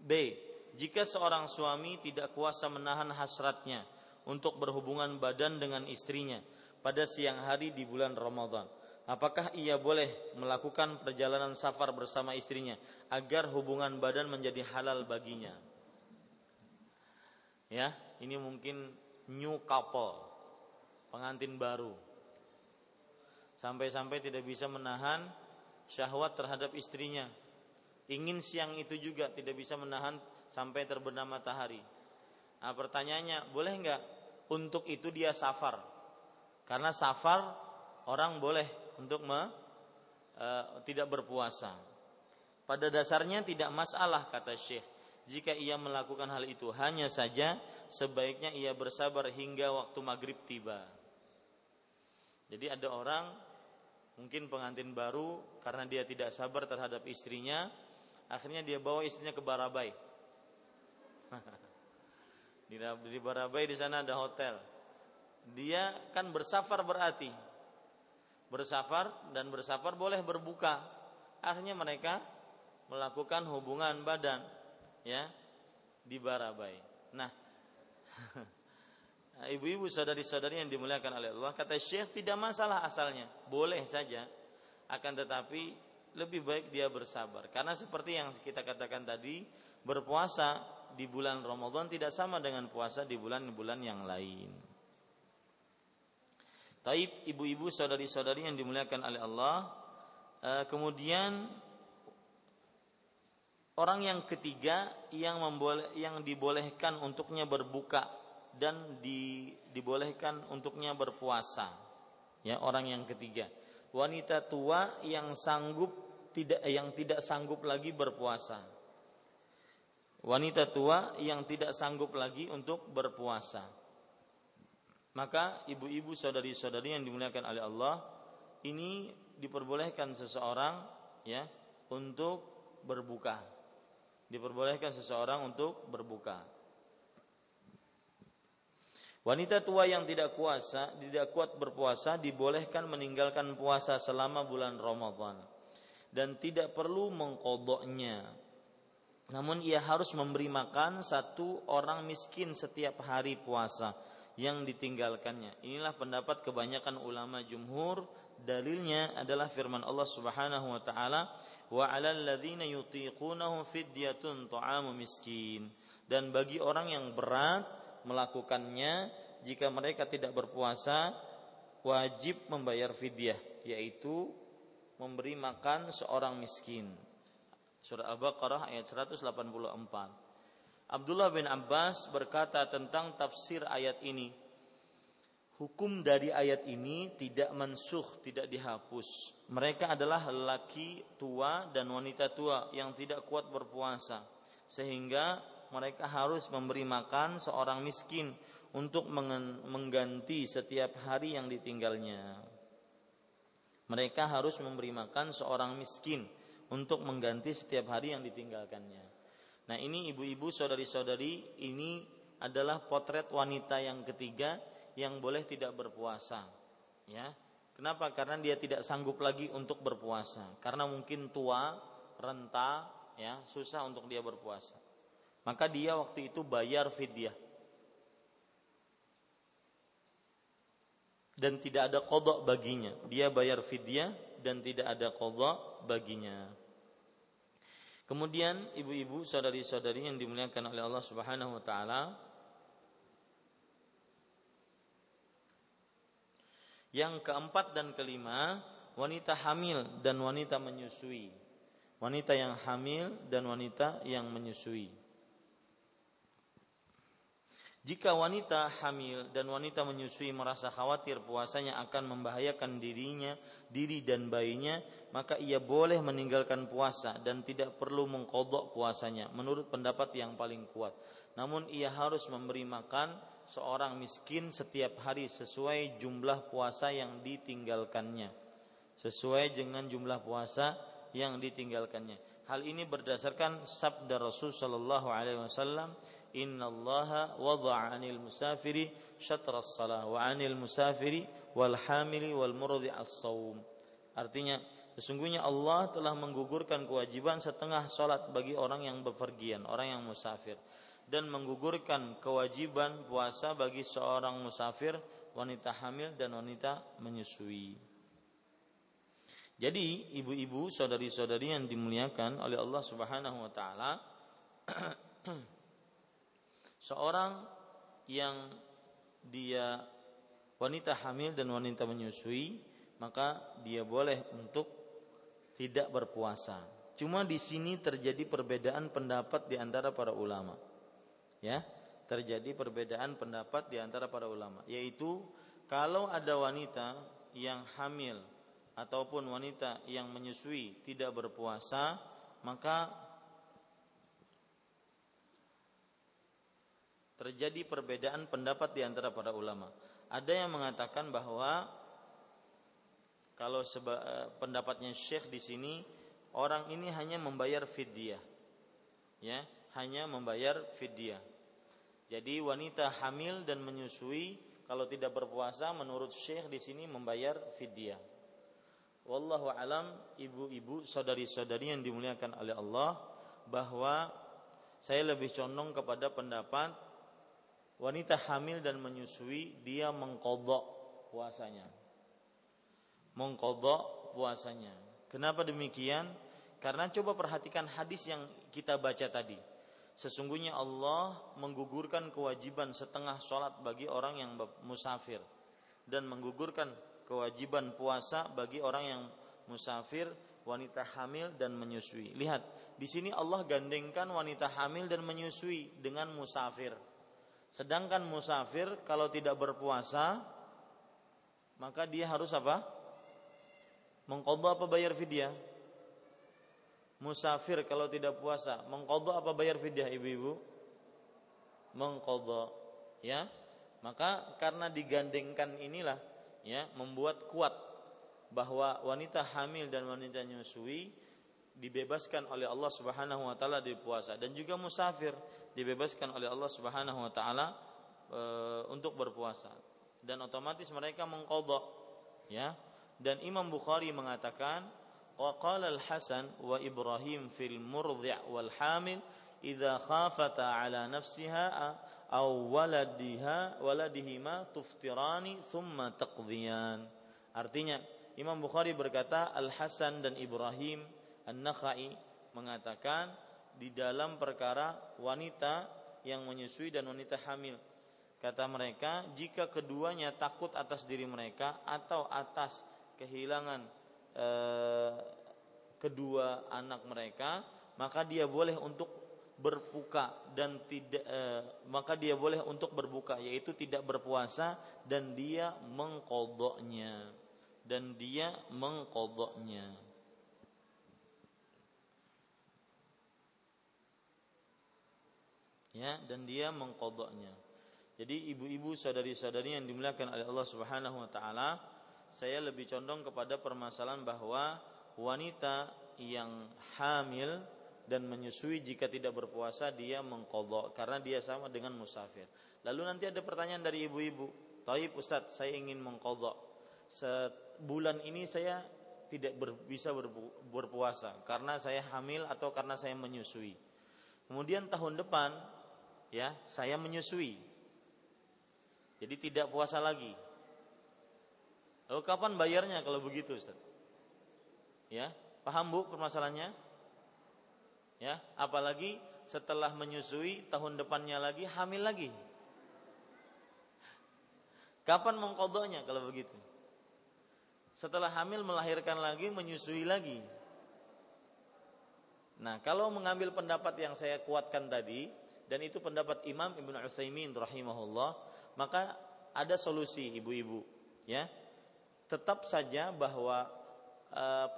B. Jika seorang suami tidak kuasa menahan hasratnya untuk berhubungan badan dengan istrinya pada siang hari di bulan Ramadan, apakah ia boleh melakukan perjalanan safar bersama istrinya agar hubungan badan menjadi halal baginya? Ya, ini mungkin new couple, pengantin baru, sampai-sampai tidak bisa menahan syahwat terhadap istrinya, ingin siang itu juga tidak bisa menahan sampai terbenam matahari. Nah, pertanyaannya, boleh enggak untuk itu dia safar. Karena safar orang boleh untuk tidak berpuasa. Pada dasarnya tidak masalah kata Syekh jika ia melakukan hal itu, hanya saja sebaiknya ia bersabar hingga waktu maghrib tiba. Jadi ada orang mungkin pengantin baru, karena dia tidak sabar terhadap istrinya, akhirnya dia bawa istrinya ke Barabai. Di Barabai di sana ada hotel. Dia kan bersafar, berarti bersafar, dan bersafar boleh berbuka. Akhirnya mereka melakukan hubungan badan, ya, di Barabai. Nah, ibu-ibu saudari-saudari yang dimuliakan oleh Allah, kata Syekh tidak masalah asalnya, boleh saja. Akan tetapi lebih baik dia bersabar, karena seperti yang kita katakan tadi, berpuasa di bulan Ramadan tidak sama dengan puasa di bulan-bulan yang lain. Taib, ibu-ibu saudari-saudari yang dimuliakan oleh Allah, kemudian orang yang ketiga yang dibolehkan untuknya berbuka dan dibolehkan untuknya berpuasa, ya, orang yang ketiga, wanita tua yang tidak sanggup lagi berpuasa. Wanita tua yang tidak sanggup lagi untuk berpuasa. Maka ibu-ibu saudari-saudari yang dimuliakan oleh Allah, ini diperbolehkan seseorang, ya, untuk berbuka. Diperbolehkan seseorang untuk berbuka. Wanita tua yang tidak kuat berpuasa dibolehkan meninggalkan puasa selama bulan Ramadan dan tidak perlu mengqadha'nya. Namun ia harus memberi makan satu orang miskin setiap hari puasa yang ditinggalkannya. Inilah pendapat kebanyakan ulama jumhur. Dalilnya adalah firman Allah Subhanahu wa taala, wa 'alal ladzina yutiqunahu fidyatun ta'amu miskin. Dan bagi orang yang berat melakukannya, jika mereka tidak berpuasa, wajib membayar fidyah, yaitu memberi makan seorang miskin. Surah Al-Baqarah ayat 184. Abdullah bin Abbas berkata tentang tafsir ayat ini, hukum dari ayat ini tidak mansukh, tidak dihapus. Mereka adalah lelaki tua dan wanita tua yang tidak kuat berpuasa, sehingga mereka harus memberi makan seorang miskin untuk mengganti setiap hari yang ditinggalnya. Mereka harus memberi makan seorang miskin untuk mengganti setiap hari yang ditinggalkannya. Nah, ini ibu-ibu saudari-saudari, ini adalah potret wanita yang ketiga yang boleh tidak berpuasa, ya. Kenapa? Karena dia tidak sanggup lagi untuk berpuasa, karena mungkin tua, renta, ya, susah untuk dia berpuasa. Maka dia waktu itu bayar fidyah dan tidak ada qadha baginya. Dia bayar fidyah dan tidak ada qadha baginya. Kemudian ibu-ibu saudari-saudari yang dimuliakan oleh Allah Subhanahu wa taala, yang keempat dan kelima, wanita hamil dan wanita menyusui. Wanita yang hamil dan wanita yang menyusui. Jika wanita hamil dan wanita menyusui merasa khawatir puasanya akan membahayakan diri dan bayinya, maka ia boleh meninggalkan puasa dan tidak perlu mengqadha puasanya menurut pendapat yang paling kuat. Namun ia harus memberi makan seorang miskin setiap hari sesuai jumlah puasa yang ditinggalkannya. Sesuai dengan jumlah puasa yang ditinggalkannya. Hal ini berdasarkan sabda Rasul sallallahu alaihi wasallam, innallaha wada'a 'anil musafiri syatras salah wa 'anil musafiri wal hamili wal murdhi as-shaum. Artinya, sesungguhnya Allah telah menggugurkan kewajiban setengah salat bagi orang yang bepergian, orang yang musafir, dan menggugurkan kewajiban puasa bagi seorang musafir, wanita hamil dan wanita menyusui. Jadi, ibu-ibu, saudari-saudari yang dimuliakan oleh Allah Subhanahu wa taala, seorang yang dia wanita hamil dan wanita menyusui, maka dia boleh untuk tidak berpuasa. Cuma di sini terjadi perbedaan pendapat di antara para ulama, ya. terjadi perbedaan pendapat di antara para ulama, yaitu kalau ada wanita yang hamil ataupun wanita yang menyusui tidak berpuasa, maka terjadi perbedaan pendapat di antara para ulama. Ada yang mengatakan bahwa kalau pendapatnya Syekh di sini, orang ini hanya membayar fidyah. Ya, hanya membayar fidyah. Jadi wanita hamil dan menyusui kalau tidak berpuasa menurut Syekh di sini membayar fidyah. Wallahu alam, ibu-ibu, saudari-saudari yang dimuliakan oleh Allah, bahwa saya lebih condong kepada pendapat wanita hamil dan menyusui dia mengqadha puasanya. Mengqadha puasanya. Kenapa demikian? Karena coba perhatikan hadis yang kita baca tadi. Sesungguhnya Allah menggugurkan kewajiban setengah sholat bagi orang yang musafir, dan menggugurkan kewajiban puasa bagi orang yang musafir, wanita hamil dan menyusui. Lihat, di sini Allah gandengkan wanita hamil dan menyusui dengan musafir. Sedangkan musafir kalau tidak berpuasa, maka dia harus apa? Mengqadha apa bayar fidyah? Musafir kalau tidak puasa mengqadha apa bayar fidyah, ibu-ibu? Mengqadha, ya. Maka karena digandengkan inilah, ya, membuat kuat bahwa wanita hamil dan wanita menyusui dibebaskan oleh Allah Subhanahu wa taala dari puasa, dan juga musafir dibebaskan oleh Allah Subhanahu wa taala untuk berpuasa, dan otomatis mereka mengqadha, ya. Dan Imam Bukhari mengatakan, وقال الحسن وإبراهيم في المرضع والحامل إذا خافتا على نفسها أو ولدها ولدهما تفطران ثم تقضيان. Artinya Imam Bukhari berkata, Al-Hassan dan Ibrahim An-Nakhai mengatakan di dalam perkara wanita yang menyusui dan wanita hamil, kata mereka, jika keduanya takut atas diri mereka atau atas kehilangan kedua anak mereka, maka dia boleh untuk berbuka dan tidak yaitu tidak berpuasa, dan dia mengqadhanya. Ya, dan dia mengqadhanya. Jadi ibu-ibu, saudari-saudari yang dimuliakan oleh Allah Subhanahu wa taala, saya lebih condong kepada permasalahan bahwa wanita yang hamil dan menyusui jika tidak berpuasa dia mengqadha, karena dia sama dengan musafir. Lalu nanti ada pertanyaan dari ibu-ibu, "Taib Ustaz, saya ingin mengqadha. Sebulan ini saya tidak bisa berpuasa karena saya hamil atau karena saya menyusui. Kemudian tahun depan, ya, saya menyusui. Jadi tidak puasa lagi. Lalu kapan bayarnya kalau begitu, Ustaz?" Ya, paham Bu permasalahannya? Ya, apalagi setelah menyusui tahun depannya lagi hamil lagi. Kapan mengqadhanya kalau begitu? Setelah hamil melahirkan lagi, menyusui lagi. Nah, kalau mengambil pendapat yang saya kuatkan tadi, dan itu pendapat Imam Ibnu Uthaymin rahimahullah, maka ada solusi ibu-ibu, ya. Tetap saja bahwa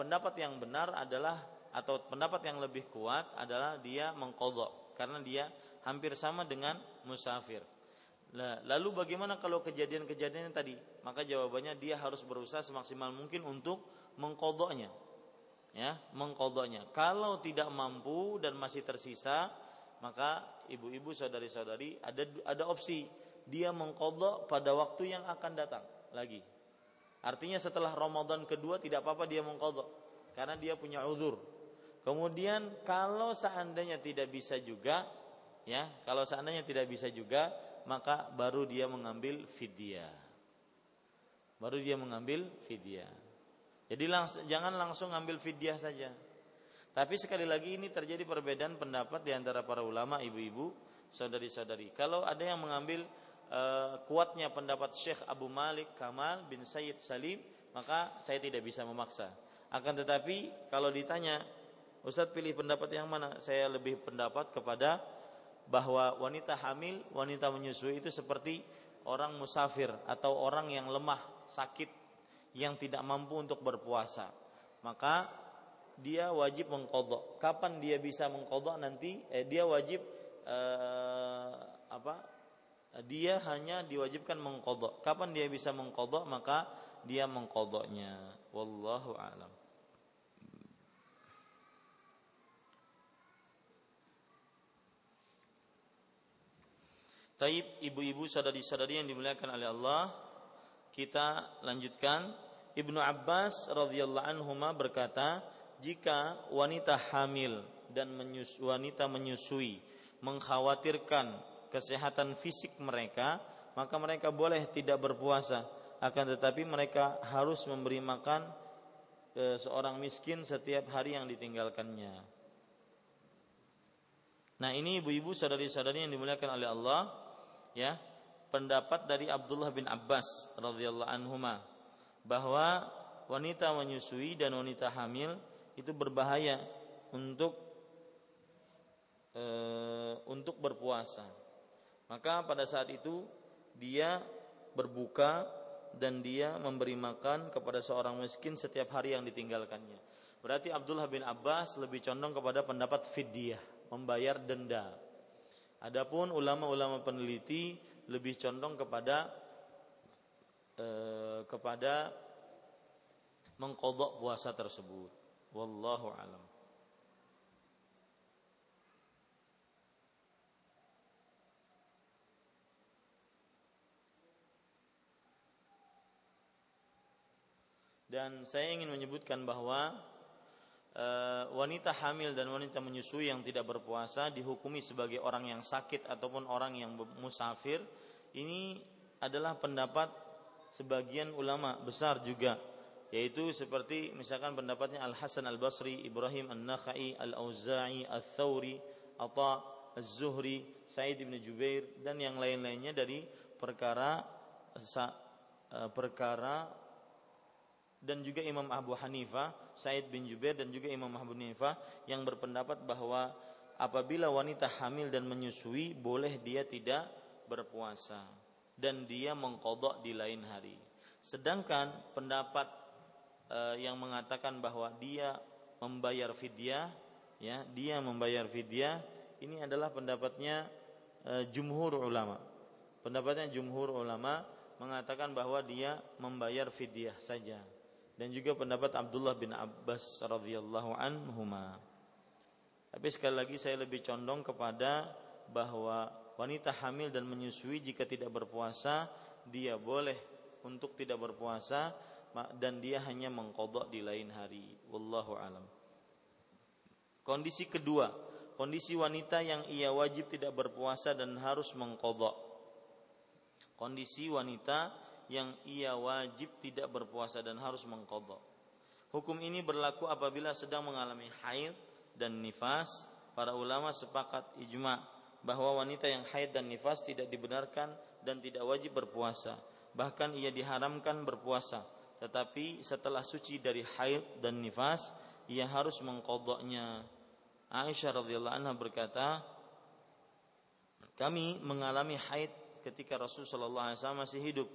pendapat yang benar adalah, atau pendapat yang lebih kuat adalah dia mengqadha, karena dia hampir sama dengan musafir. Lalu bagaimana kalau kejadian-kejadian tadi? Maka jawabannya dia harus berusaha semaksimal mungkin untuk mengqadhanya. Ya, mengqadhanya. Kalau tidak mampu dan masih tersisa, maka ibu-ibu, saudari-saudari, ada opsi dia mengqadha pada waktu yang akan datang lagi. Artinya setelah Ramadan kedua tidak apa-apa dia mengqadha, karena dia punya uzur. Kemudian kalau seandainya tidak bisa juga, ya, maka baru dia mengambil fidyah. Jadi jangan langsung ambil fidyah saja. Tapi sekali lagi ini terjadi perbedaan pendapat di antara para ulama, ibu-ibu, saudari-saudari. Kalau ada yang mengambil kuatnya pendapat Syekh Abu Malik Kamal bin Sayyid Salim, maka saya tidak bisa memaksa. Akan tetapi kalau ditanya, "Ustaz pilih pendapat yang mana?" Saya lebih pendapat kepada bahwa wanita hamil, wanita menyusui itu seperti orang musafir atau orang yang lemah, sakit, yang tidak mampu untuk berpuasa. Maka dia wajib mengqadha. Kapan dia bisa mengqadha nanti? Dia hanya diwajibkan mengqadha. Kapan dia bisa mengqadha, maka dia mengqadhanya. Wallahu a'lam. Taib, ibu-ibu, saudari-saudari yang dimuliakan oleh Allah, kita lanjutkan. Ibnu Abbas radhiyallahu anhuma berkata, jika wanita hamil dan wanita menyusui mengkhawatirkan kesehatan fisik mereka, maka mereka boleh tidak berpuasa, akan tetapi mereka harus memberi makan seorang miskin setiap hari yang ditinggalkannya. Nah, ini ibu-ibu saudari-saudari yang dimuliakan oleh Allah, ya, pendapat dari Abdullah bin Abbas radhiyallahu anhuma bahwa wanita menyusui dan wanita hamil itu berbahaya untuk berpuasa. Maka pada saat itu dia berbuka dan dia memberi makan kepada seorang miskin setiap hari yang ditinggalkannya. Berarti Abdullah bin Abbas lebih condong kepada pendapat fidyah, membayar denda. Adapun ulama-ulama peneliti lebih condong kepada mengqadha puasa tersebut. Wallahu a'lam. Dan saya ingin menyebutkan bahwa wanita hamil dan wanita menyusui yang tidak berpuasa dihukumi sebagai orang yang sakit ataupun orang yang musafir. Ini adalah pendapat sebagian ulama besar juga, yaitu seperti misalkan pendapatnya Al-Hassan Al-Basri, Ibrahim An-Nakhai, Al-Awza'i, Al-Thawri, Atha, Az-Zuhri, Said bin Jubair, dan yang lain-lainnya dari perkara dan juga Imam Abu Hanifa, Said bin Jubair dan juga Imam Abu Hanifa yang berpendapat bahwa apabila wanita hamil dan menyusui boleh dia tidak berpuasa dan dia mengqadha di lain hari. Sedangkan pendapat yang mengatakan bahwa dia membayar fidyah, ya, dia membayar fidyah, ini adalah pendapatnya jumhur ulama. Pendapatnya jumhur ulama mengatakan bahwa dia membayar fidyah saja. Dan juga pendapat Abdullah bin Abbas radhiyallahu anhuma. Tapi sekali lagi saya lebih condong kepada bahwa wanita hamil dan menyusui jika tidak berpuasa, dia boleh untuk tidak berpuasa dan dia hanya mengqadha di lain hari. Wallahu alam. Kondisi kedua, kondisi wanita yang ia wajib tidak berpuasa dan harus mengqadha. Kondisi wanita yang ia wajib tidak berpuasa dan harus mengqadha. Hukum ini berlaku apabila sedang mengalami haid dan nifas. Para ulama sepakat ijma bahwa wanita yang haid dan nifas tidak dibenarkan dan tidak wajib berpuasa. Bahkan ia diharamkan berpuasa. Tetapi setelah suci dari haid dan nifas, ia harus mengqadhanya. Aisyah radhiyallahu anha berkata, kami mengalami haid ketika Rasulullah SAW masih hidup.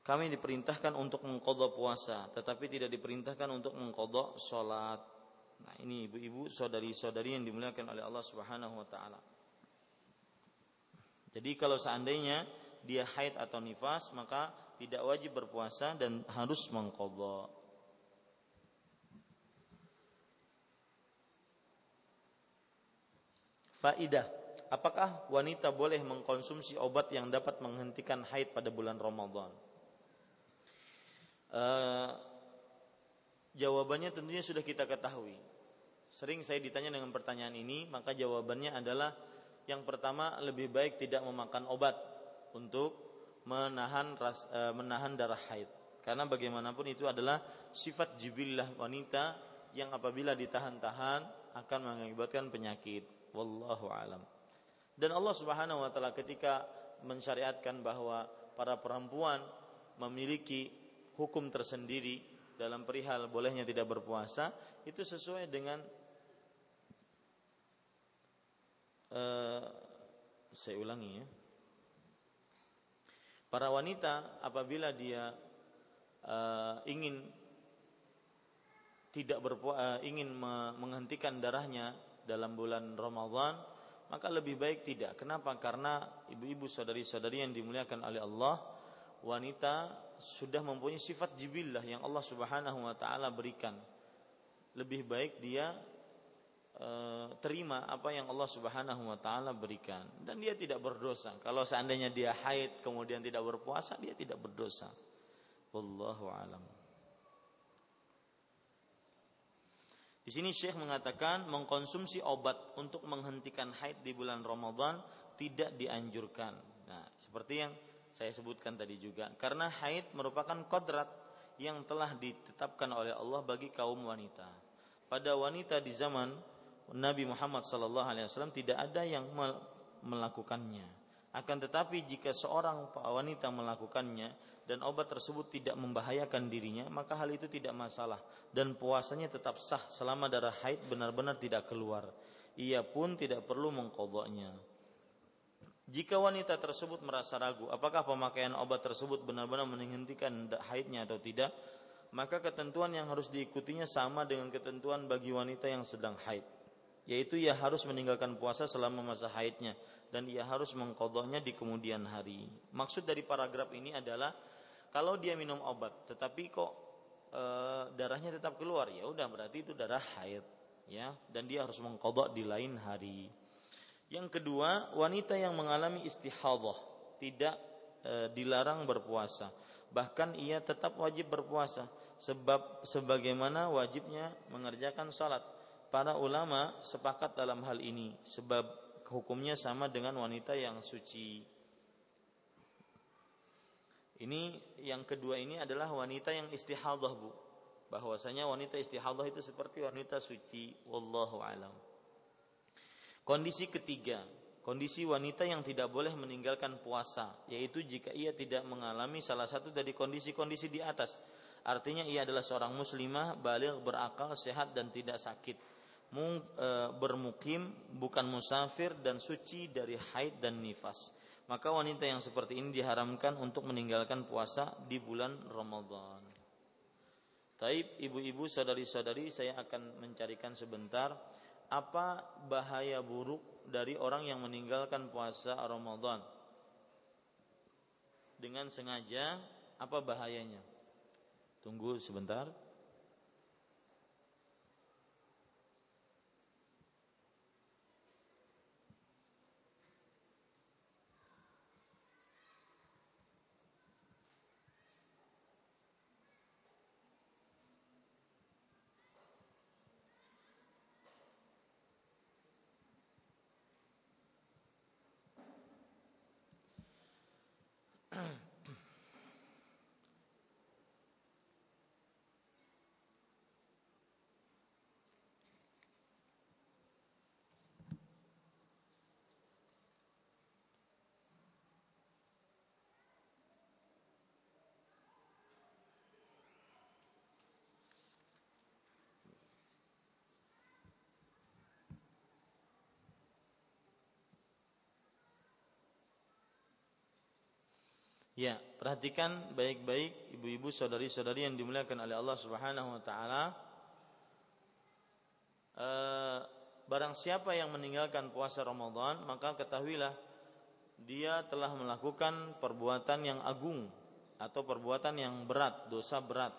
Kami diperintahkan untuk mengqadha puasa, tetapi tidak diperintahkan untuk mengqadha sholat. Nah, ini ibu-ibu, saudari-saudari yang dimuliakan oleh Allah Subhanahu wa taala. Jadi kalau seandainya dia haid atau nifas, maka tidak wajib berpuasa dan harus mengqadha. Faidah, apakah wanita boleh mengkonsumsi obat yang dapat menghentikan haid pada bulan Ramadan? Jawabannya tentunya sudah kita ketahui. Sering saya ditanya dengan pertanyaan ini, maka jawabannya adalah yang pertama, lebih baik tidak memakan obat untuk menahan darah haid. Karena bagaimanapun itu adalah sifat jibillah wanita yang apabila ditahan-tahan akan mengakibatkan penyakit. Wallahu alam. Dan Allah Subhanahu wa taala ketika mensyariatkan bahwa para perempuan memiliki hukum tersendiri dalam perihal bolehnya tidak berpuasa, itu sesuai dengan Saya ulangi ya. Para wanita apabila dia ingin tidak ingin menghentikan darahnya dalam bulan Ramadan, maka lebih baik tidak. Kenapa? Karena ibu-ibu saudari-saudari yang dimuliakan oleh Allah, wanita sudah mempunyai sifat jibillah yang Allah Subhanahu wa taala berikan. Lebih baik dia terima apa yang Allah Subhanahu wa taala berikan, dan dia tidak berdosa. Kalau seandainya dia haid kemudian tidak berpuasa, dia tidak berdosa. Wallahu alam. Di sini Syekh mengatakan mengkonsumsi obat untuk menghentikan haid di bulan Ramadan tidak dianjurkan. Nah, seperti yang saya sebutkan tadi juga, karena haid merupakan kodrat yang telah ditetapkan oleh Allah bagi kaum wanita. Pada wanita di zaman Nabi Muhammad SAW tidak ada yang melakukannya. Akan tetapi jika seorang wanita melakukannya dan obat tersebut tidak membahayakan dirinya, maka hal itu tidak masalah dan puasanya tetap sah selama darah haid benar-benar tidak keluar. Ia pun tidak perlu mengqadha'nya. Jika wanita tersebut merasa ragu apakah pemakaian obat tersebut benar-benar menghentikan haidnya atau tidak, maka ketentuan yang harus diikutinya sama dengan ketentuan bagi wanita yang sedang haid, yaitu ia harus meninggalkan puasa selama masa haidnya dan ia harus mengqadha'nya di kemudian hari. Maksud dari paragraf ini adalah kalau dia minum obat tetapi kok darahnya tetap keluar, ya udah berarti itu darah haid ya, dan dia harus mengqadha' di lain hari. Yang kedua, wanita yang mengalami istihadhah tidak dilarang berpuasa, bahkan ia tetap wajib berpuasa sebab sebagaimana wajibnya mengerjakan salat. Para ulama sepakat dalam hal ini sebab hukumnya sama dengan wanita yang suci. Ini yang kedua ini adalah wanita yang istihadhah, Bu. Bahwasanya wanita istihadhah itu seperti wanita suci. Wallahu alam. Kondisi ketiga, kondisi wanita yang tidak boleh meninggalkan puasa, yaitu jika ia tidak mengalami salah satu dari kondisi-kondisi di atas. Artinya ia adalah seorang muslimah baligh, berakal, sehat dan tidak sakit, bermukim, bukan musafir dan suci dari haid dan nifas. Maka wanita yang seperti ini diharamkan untuk meninggalkan puasa di bulan Ramadan. Taib, ibu-ibu, saudari-saudari, saya akan mencarikan sebentar apa bahaya buruk dari orang yang meninggalkan puasa Ramadan dengan sengaja, apa bahayanya. Tunggu sebentar. Ya, perhatikan baik-baik ibu-ibu saudari-saudari yang dimuliakan oleh Allah Subhanahu wa taala. Barang siapa yang meninggalkan puasa Ramadan, maka ketahuilah dia telah melakukan perbuatan yang agung atau perbuatan yang berat, dosa berat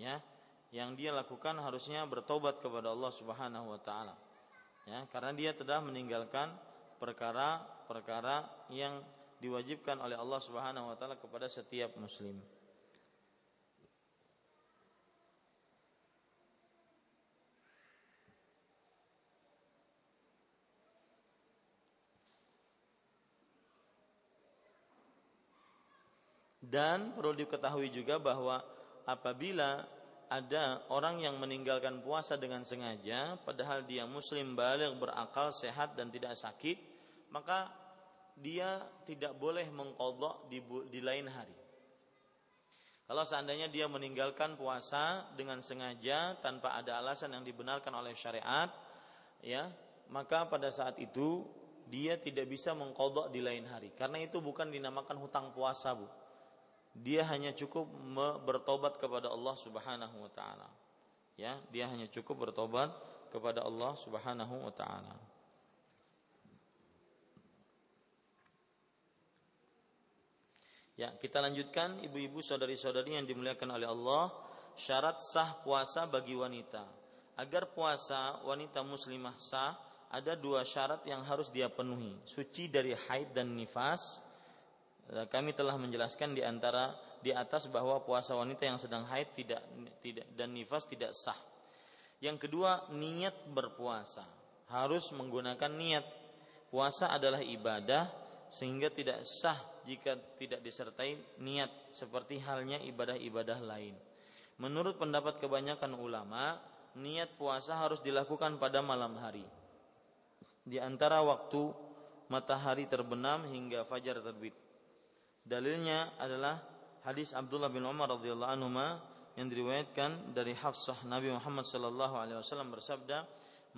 ya, yang dia lakukan harusnya bertobat kepada Allah Subhanahu wa taala. Ya, karena dia telah meninggalkan perkara-perkara yang diwajibkan oleh Allah Subhanahu wa taala kepada setiap muslim. Dan perlu diketahui juga bahwa apabila ada orang yang meninggalkan puasa dengan sengaja padahal dia muslim baligh, berakal, sehat dan tidak sakit, maka dia tidak boleh mengqadha' di lain hari. Kalau seandainya dia meninggalkan puasa dengan sengaja tanpa ada alasan yang dibenarkan oleh syariat, ya, maka pada saat itu dia tidak bisa mengqadha di lain hari. Karena itu bukan dinamakan hutang puasa, Bu. Dia hanya cukup bertobat kepada Allah Subhanahu wa taala. Ya, dia hanya cukup bertobat kepada Allah Subhanahu wa taala. Ya, kita lanjutkan ibu-ibu saudari-saudari yang dimuliakan oleh Allah, syarat sah puasa bagi wanita. Agar puasa wanita muslimah sah, ada dua syarat yang harus dia penuhi, suci dari haid dan nifas. Kami telah menjelaskan di atas bahwa puasa wanita yang sedang haid tidak dan nifas tidak sah. Yang kedua, niat berpuasa. Harus menggunakan niat. Puasa adalah ibadah sehingga tidak sah jika tidak disertai niat, seperti halnya ibadah-ibadah lain. Menurut pendapat kebanyakan ulama, niat puasa harus dilakukan pada malam hari, di antara waktu matahari terbenam hingga fajar terbit. Dalilnya adalah hadis Abdullah bin Umar radhiyallahu anhu yang diriwayatkan dari Hafsah, Nabi Muhammad sallallahu alaihi wasallam bersabda,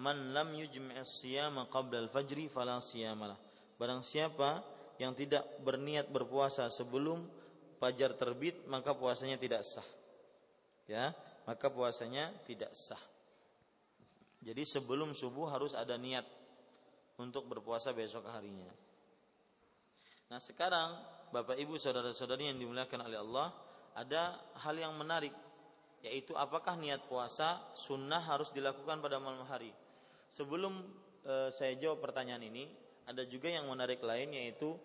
"Man lam yujmi'is siyama qabla al-fajri fala siyamalah." Barang siapa yang tidak berniat berpuasa sebelum fajar terbit, maka puasanya tidak sah. Ya, maka puasanya tidak sah. Jadi sebelum subuh harus ada niat untuk berpuasa besok harinya. Nah, sekarang Bapak Ibu saudara-saudari yang dimuliakan oleh Allah, ada hal yang menarik, yaitu apakah niat puasa sunnah harus dilakukan pada malam hari. Sebelum saya jawab pertanyaan ini, ada juga yang menarik lain, yaitu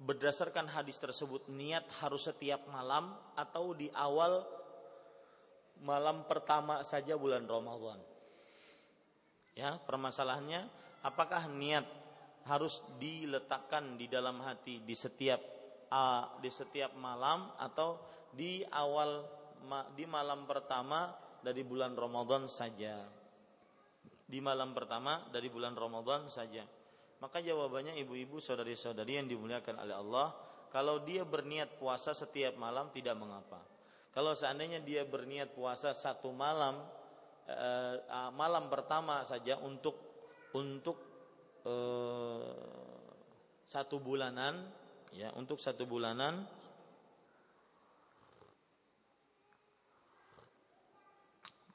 berdasarkan hadis tersebut niat harus setiap malam atau di awal malam pertama saja bulan Ramadan. Ya, permasalahannya apakah niat harus diletakkan di dalam hati di setiap malam atau di malam pertama dari bulan Ramadan saja. Di malam pertama dari bulan Ramadan saja. Maka jawabannya ibu-ibu saudari-saudari yang dimuliakan oleh Allah, kalau dia berniat puasa setiap malam tidak mengapa. Kalau seandainya dia berniat puasa satu malam, malam pertama saja untuk satu bulanan,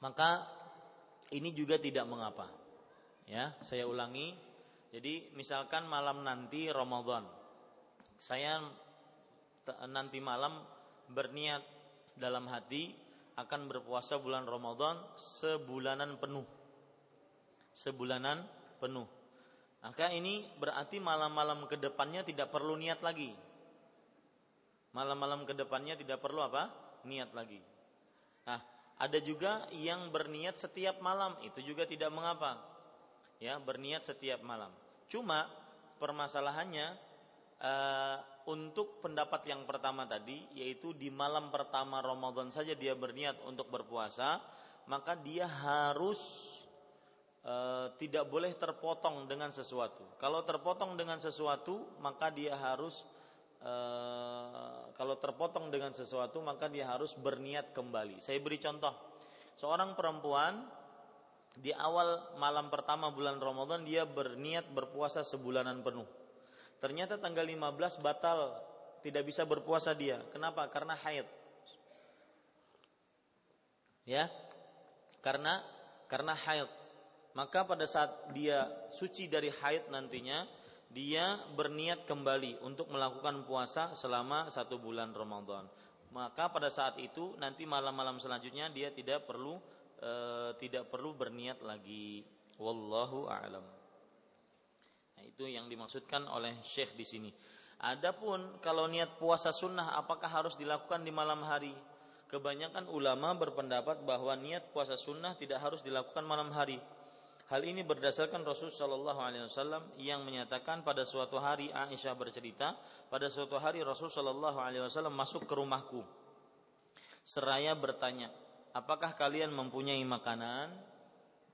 maka ini juga tidak mengapa. Ya, saya ulangi. Jadi misalkan malam nanti Ramadan, saya nanti malam berniat dalam hati akan berpuasa bulan Ramadan sebulanan penuh. Maka ini berarti malam-malam kedepannya tidak perlu niat lagi. Malam-malam kedepannya tidak perlu niat lagi. Nah, ada juga yang berniat setiap malam, itu juga tidak mengapa. Ya, berniat setiap malam. Cuma permasalahannya untuk pendapat yang pertama tadi, yaitu di malam pertama Ramadan saja dia berniat untuk berpuasa, maka dia harus tidak boleh terpotong dengan sesuatu. Kalau terpotong dengan sesuatu, maka dia harus berniat kembali. Saya beri contoh. Seorang perempuan di awal malam pertama bulan Ramadan dia berniat berpuasa sebulanan penuh. Ternyata tanggal 15 batal, tidak bisa berpuasa dia. Kenapa? Karena haid. Ya. Karena haid. Maka pada saat dia suci dari haid nantinya, dia berniat kembali untuk melakukan puasa selama satu bulan Ramadan. Maka pada saat itu nanti malam-malam selanjutnya dia tidak perlu berniat lagi. Wallahu a'lam. Nah, itu yang dimaksudkan oleh Syekh di sini. Adapun kalau niat puasa sunnah, apakah harus dilakukan di malam hari? Kebanyakan ulama berpendapat bahwa niat puasa sunnah tidak harus dilakukan malam hari. Hal ini berdasarkan Rasulullah SAW yang menyatakan, pada suatu hari Aisyah bercerita, pada suatu hari Rasulullah SAW masuk ke rumahku seraya bertanya, apakah kalian mempunyai makanan?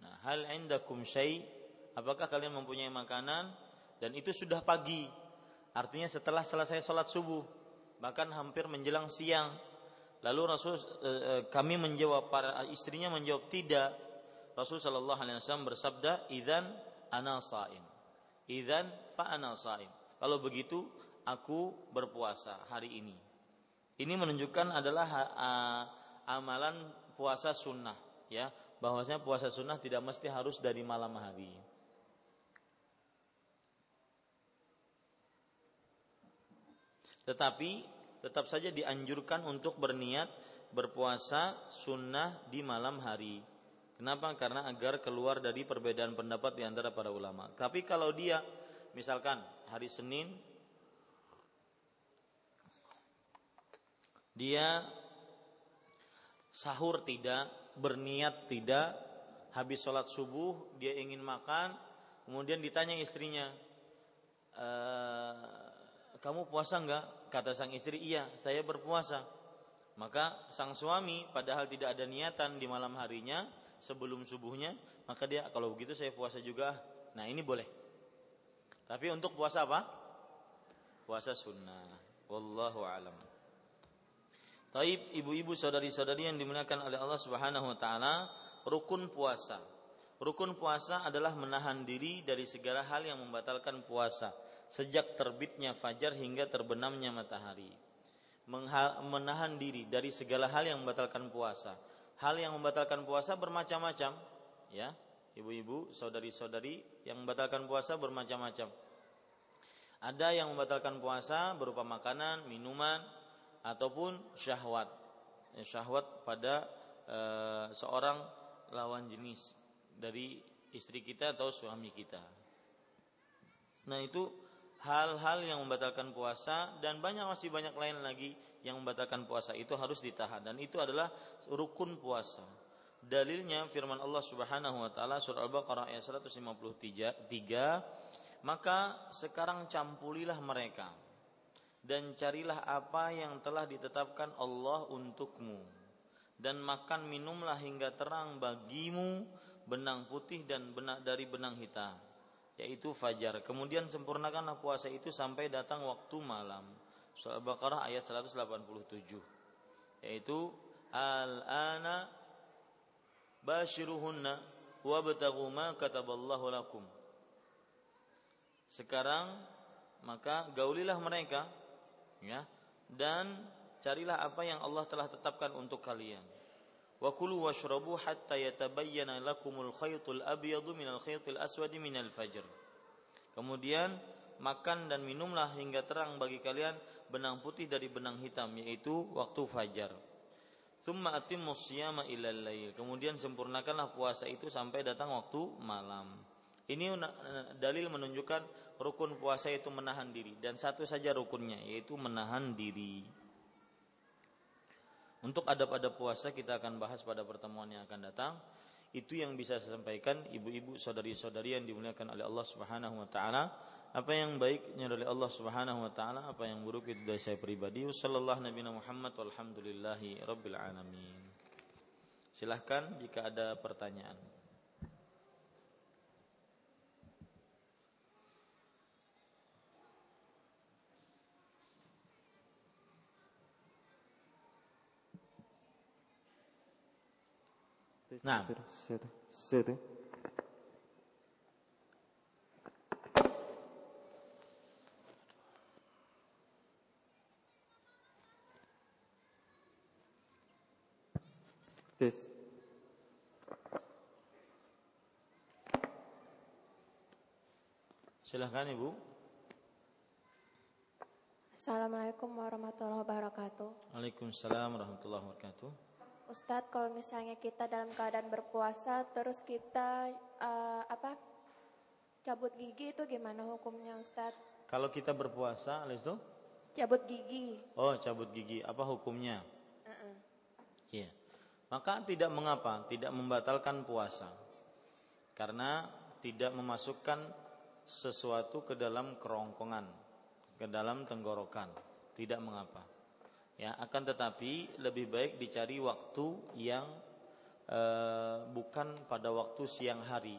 Nah, hal indakum syai', apakah kalian mempunyai makanan? Dan itu sudah pagi, artinya setelah selesai sholat subuh, bahkan hampir menjelang siang. Lalu kami menjawab, para istrinya menjawab, tidak. Rasul sallallahu alaihi wasallam bersabda, "Idzan ana shaim." Idzan fa ana shaim. Kalau begitu aku berpuasa hari ini. Ini menunjukkan adalah amalan puasa sunnah, ya, bahwasanya puasa sunnah tidak mesti harus dari malam hari. Tetapi tetap saja dianjurkan untuk berniat berpuasa sunnah di malam hari. Kenapa? Karena agar keluar dari perbedaan pendapat di antara para ulama. Tapi kalau dia misalkan hari Senin dia sahur tidak, berniat tidak, habis sholat subuh dia ingin makan, kemudian ditanya istrinya, kamu puasa enggak? Kata sang istri, iya, saya berpuasa. Maka sang suami padahal tidak ada niatan di malam harinya sebelum subuhnya, maka dia, kalau begitu saya puasa juga. Nah, ini boleh. Tapi untuk puasa apa? Puasa sunnah. Wallahu a'lam. Taib, ibu-ibu, saudari-saudari yang dimuliakan oleh Allah Subhanahu wa taala, rukun puasa. Rukun puasa adalah menahan diri dari segala hal yang membatalkan puasa, sejak terbitnya fajar hingga terbenamnya matahari. Menahan diri dari segala hal yang membatalkan puasa. Hal yang membatalkan puasa bermacam-macam, ya, ibu-ibu, saudari-saudari, yang membatalkan puasa bermacam-macam. Ada yang membatalkan puasa berupa makanan, minuman, ataupun syahwat. Syahwat pada seorang lawan jenis dari istri kita atau suami kita. Nah, itu hal-hal yang membatalkan puasa, dan masih banyak lain lagi yang membatalkan puasa, itu harus ditahan, dan itu adalah rukun puasa. Dalilnya firman Allah Subhanahu wa taala surah Al-Baqarah ayat 153, maka sekarang campurilah mereka dan carilah apa yang telah ditetapkan Allah untukmu, dan makan minumlah hingga terang bagimu benang putih dan dari benang hitam, yaitu fajar. Kemudian sempurnakanlah puasa itu sampai datang waktu malam. Surah Al-Baqarah ayat 187. Yaitu al-ana bashiruhunna wabtaghu ma kataballahu lakum. Sekarang maka gaulilah mereka, ya, dan carilah apa yang Allah telah tetapkan untuk kalian. Wa kulu washrabu hatta yatabayyana lakumul khaytul abyadu minal khaytil aswadi minal fajr. Kemudian makan dan minumlah hingga terang bagi kalian benang putih dari benang hitam, yaitu waktu fajar. Tsumma atimmus siyama ilal lail. Kemudian sempurnakanlah puasa itu sampai datang waktu malam. Ini dalil menunjukkan rukun puasa itu menahan diri, dan satu saja rukunnya, yaitu menahan diri. Untuk adab-adab puasa kita akan bahas pada pertemuan yang akan datang. Itu yang bisa saya sampaikan, ibu-ibu, saudari-saudari yang dimuliakan oleh Allah Subhanahu wa taala. Apa yang baiknya dari Allah Subhanahu wa taala, apa yang buruk itu dari saya pribadi. Sallallahu Nabi Muhammad walhamdulillahi rabbil alamin. Silahkan jika ada pertanyaan. Nah, This. Silahkan Ibu. Assalamualaikum warahmatullahi wabarakatuh. Waalaikumsalam warahmatullahi wabarakatuh. Ustadz, kalau misalnya kita dalam keadaan berpuasa terus kita cabut gigi, itu gimana hukumnya, Ustadz? Kalau kita berpuasa, Alistu? Cabut gigi. Oh, cabut gigi. Apa hukumnya? Iya. Yeah. Maka tidak mengapa, tidak membatalkan puasa, karena tidak memasukkan sesuatu ke dalam kerongkongan, ke dalam tenggorokan. Tidak mengapa. Ya, akan tetapi lebih baik dicari waktu yang bukan pada waktu siang hari.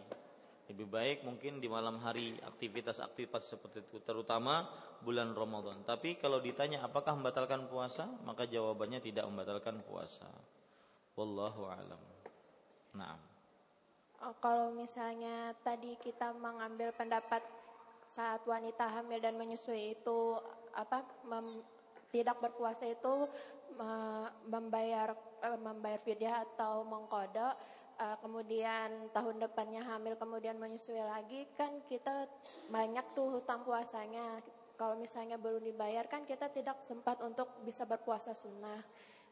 Lebih baik mungkin di malam hari, aktivitas-aktivitas seperti itu, terutama bulan Ramadan. Tapi kalau ditanya apakah membatalkan puasa, maka jawabannya tidak membatalkan puasa. Wallahu a'lam. Naam. Kalau misalnya tadi kita mengambil pendapat saat wanita hamil dan menyusui itu tidak berpuasa itu membayar fidyah atau mengqada, kemudian tahun depannya hamil kemudian menyusui lagi, kan kita banyak tuh hutang puasanya. Kalau misalnya belum dibayar kan kita tidak sempat untuk bisa berpuasa sunnah.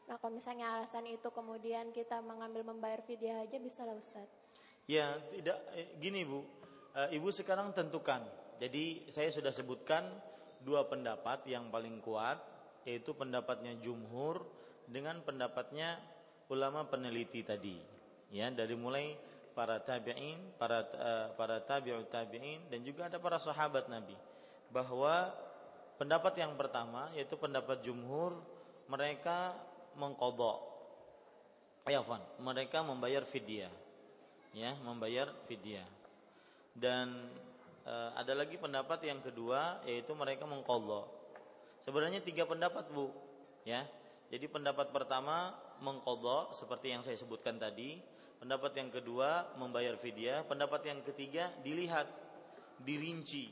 Nah kalau misalnya alasan itu kemudian kita mengambil membayar fidyah aja bisa lah Ustaz? Ya tidak, gini Bu, Ibu sekarang tentukan. Jadi saya sudah sebutkan dua pendapat yang paling kuat, yaitu pendapatnya jumhur dengan pendapatnya ulama peneliti tadi. Ya dari mulai para tabi'in, para tabi'ut tabi'in, dan juga ada para sahabat Nabi. Bahwa pendapat yang pertama yaitu pendapat jumhur, mereka mengqadha. Mereka membayar fidyah. Ya, membayar fidyah. Dan ada lagi pendapat yang kedua yaitu mereka mengqadha. Sebenarnya tiga pendapat, Bu, ya. Jadi pendapat pertama mengqadha seperti yang saya sebutkan tadi, pendapat yang kedua membayar fidyah, pendapat yang ketiga dilihat, dirinci.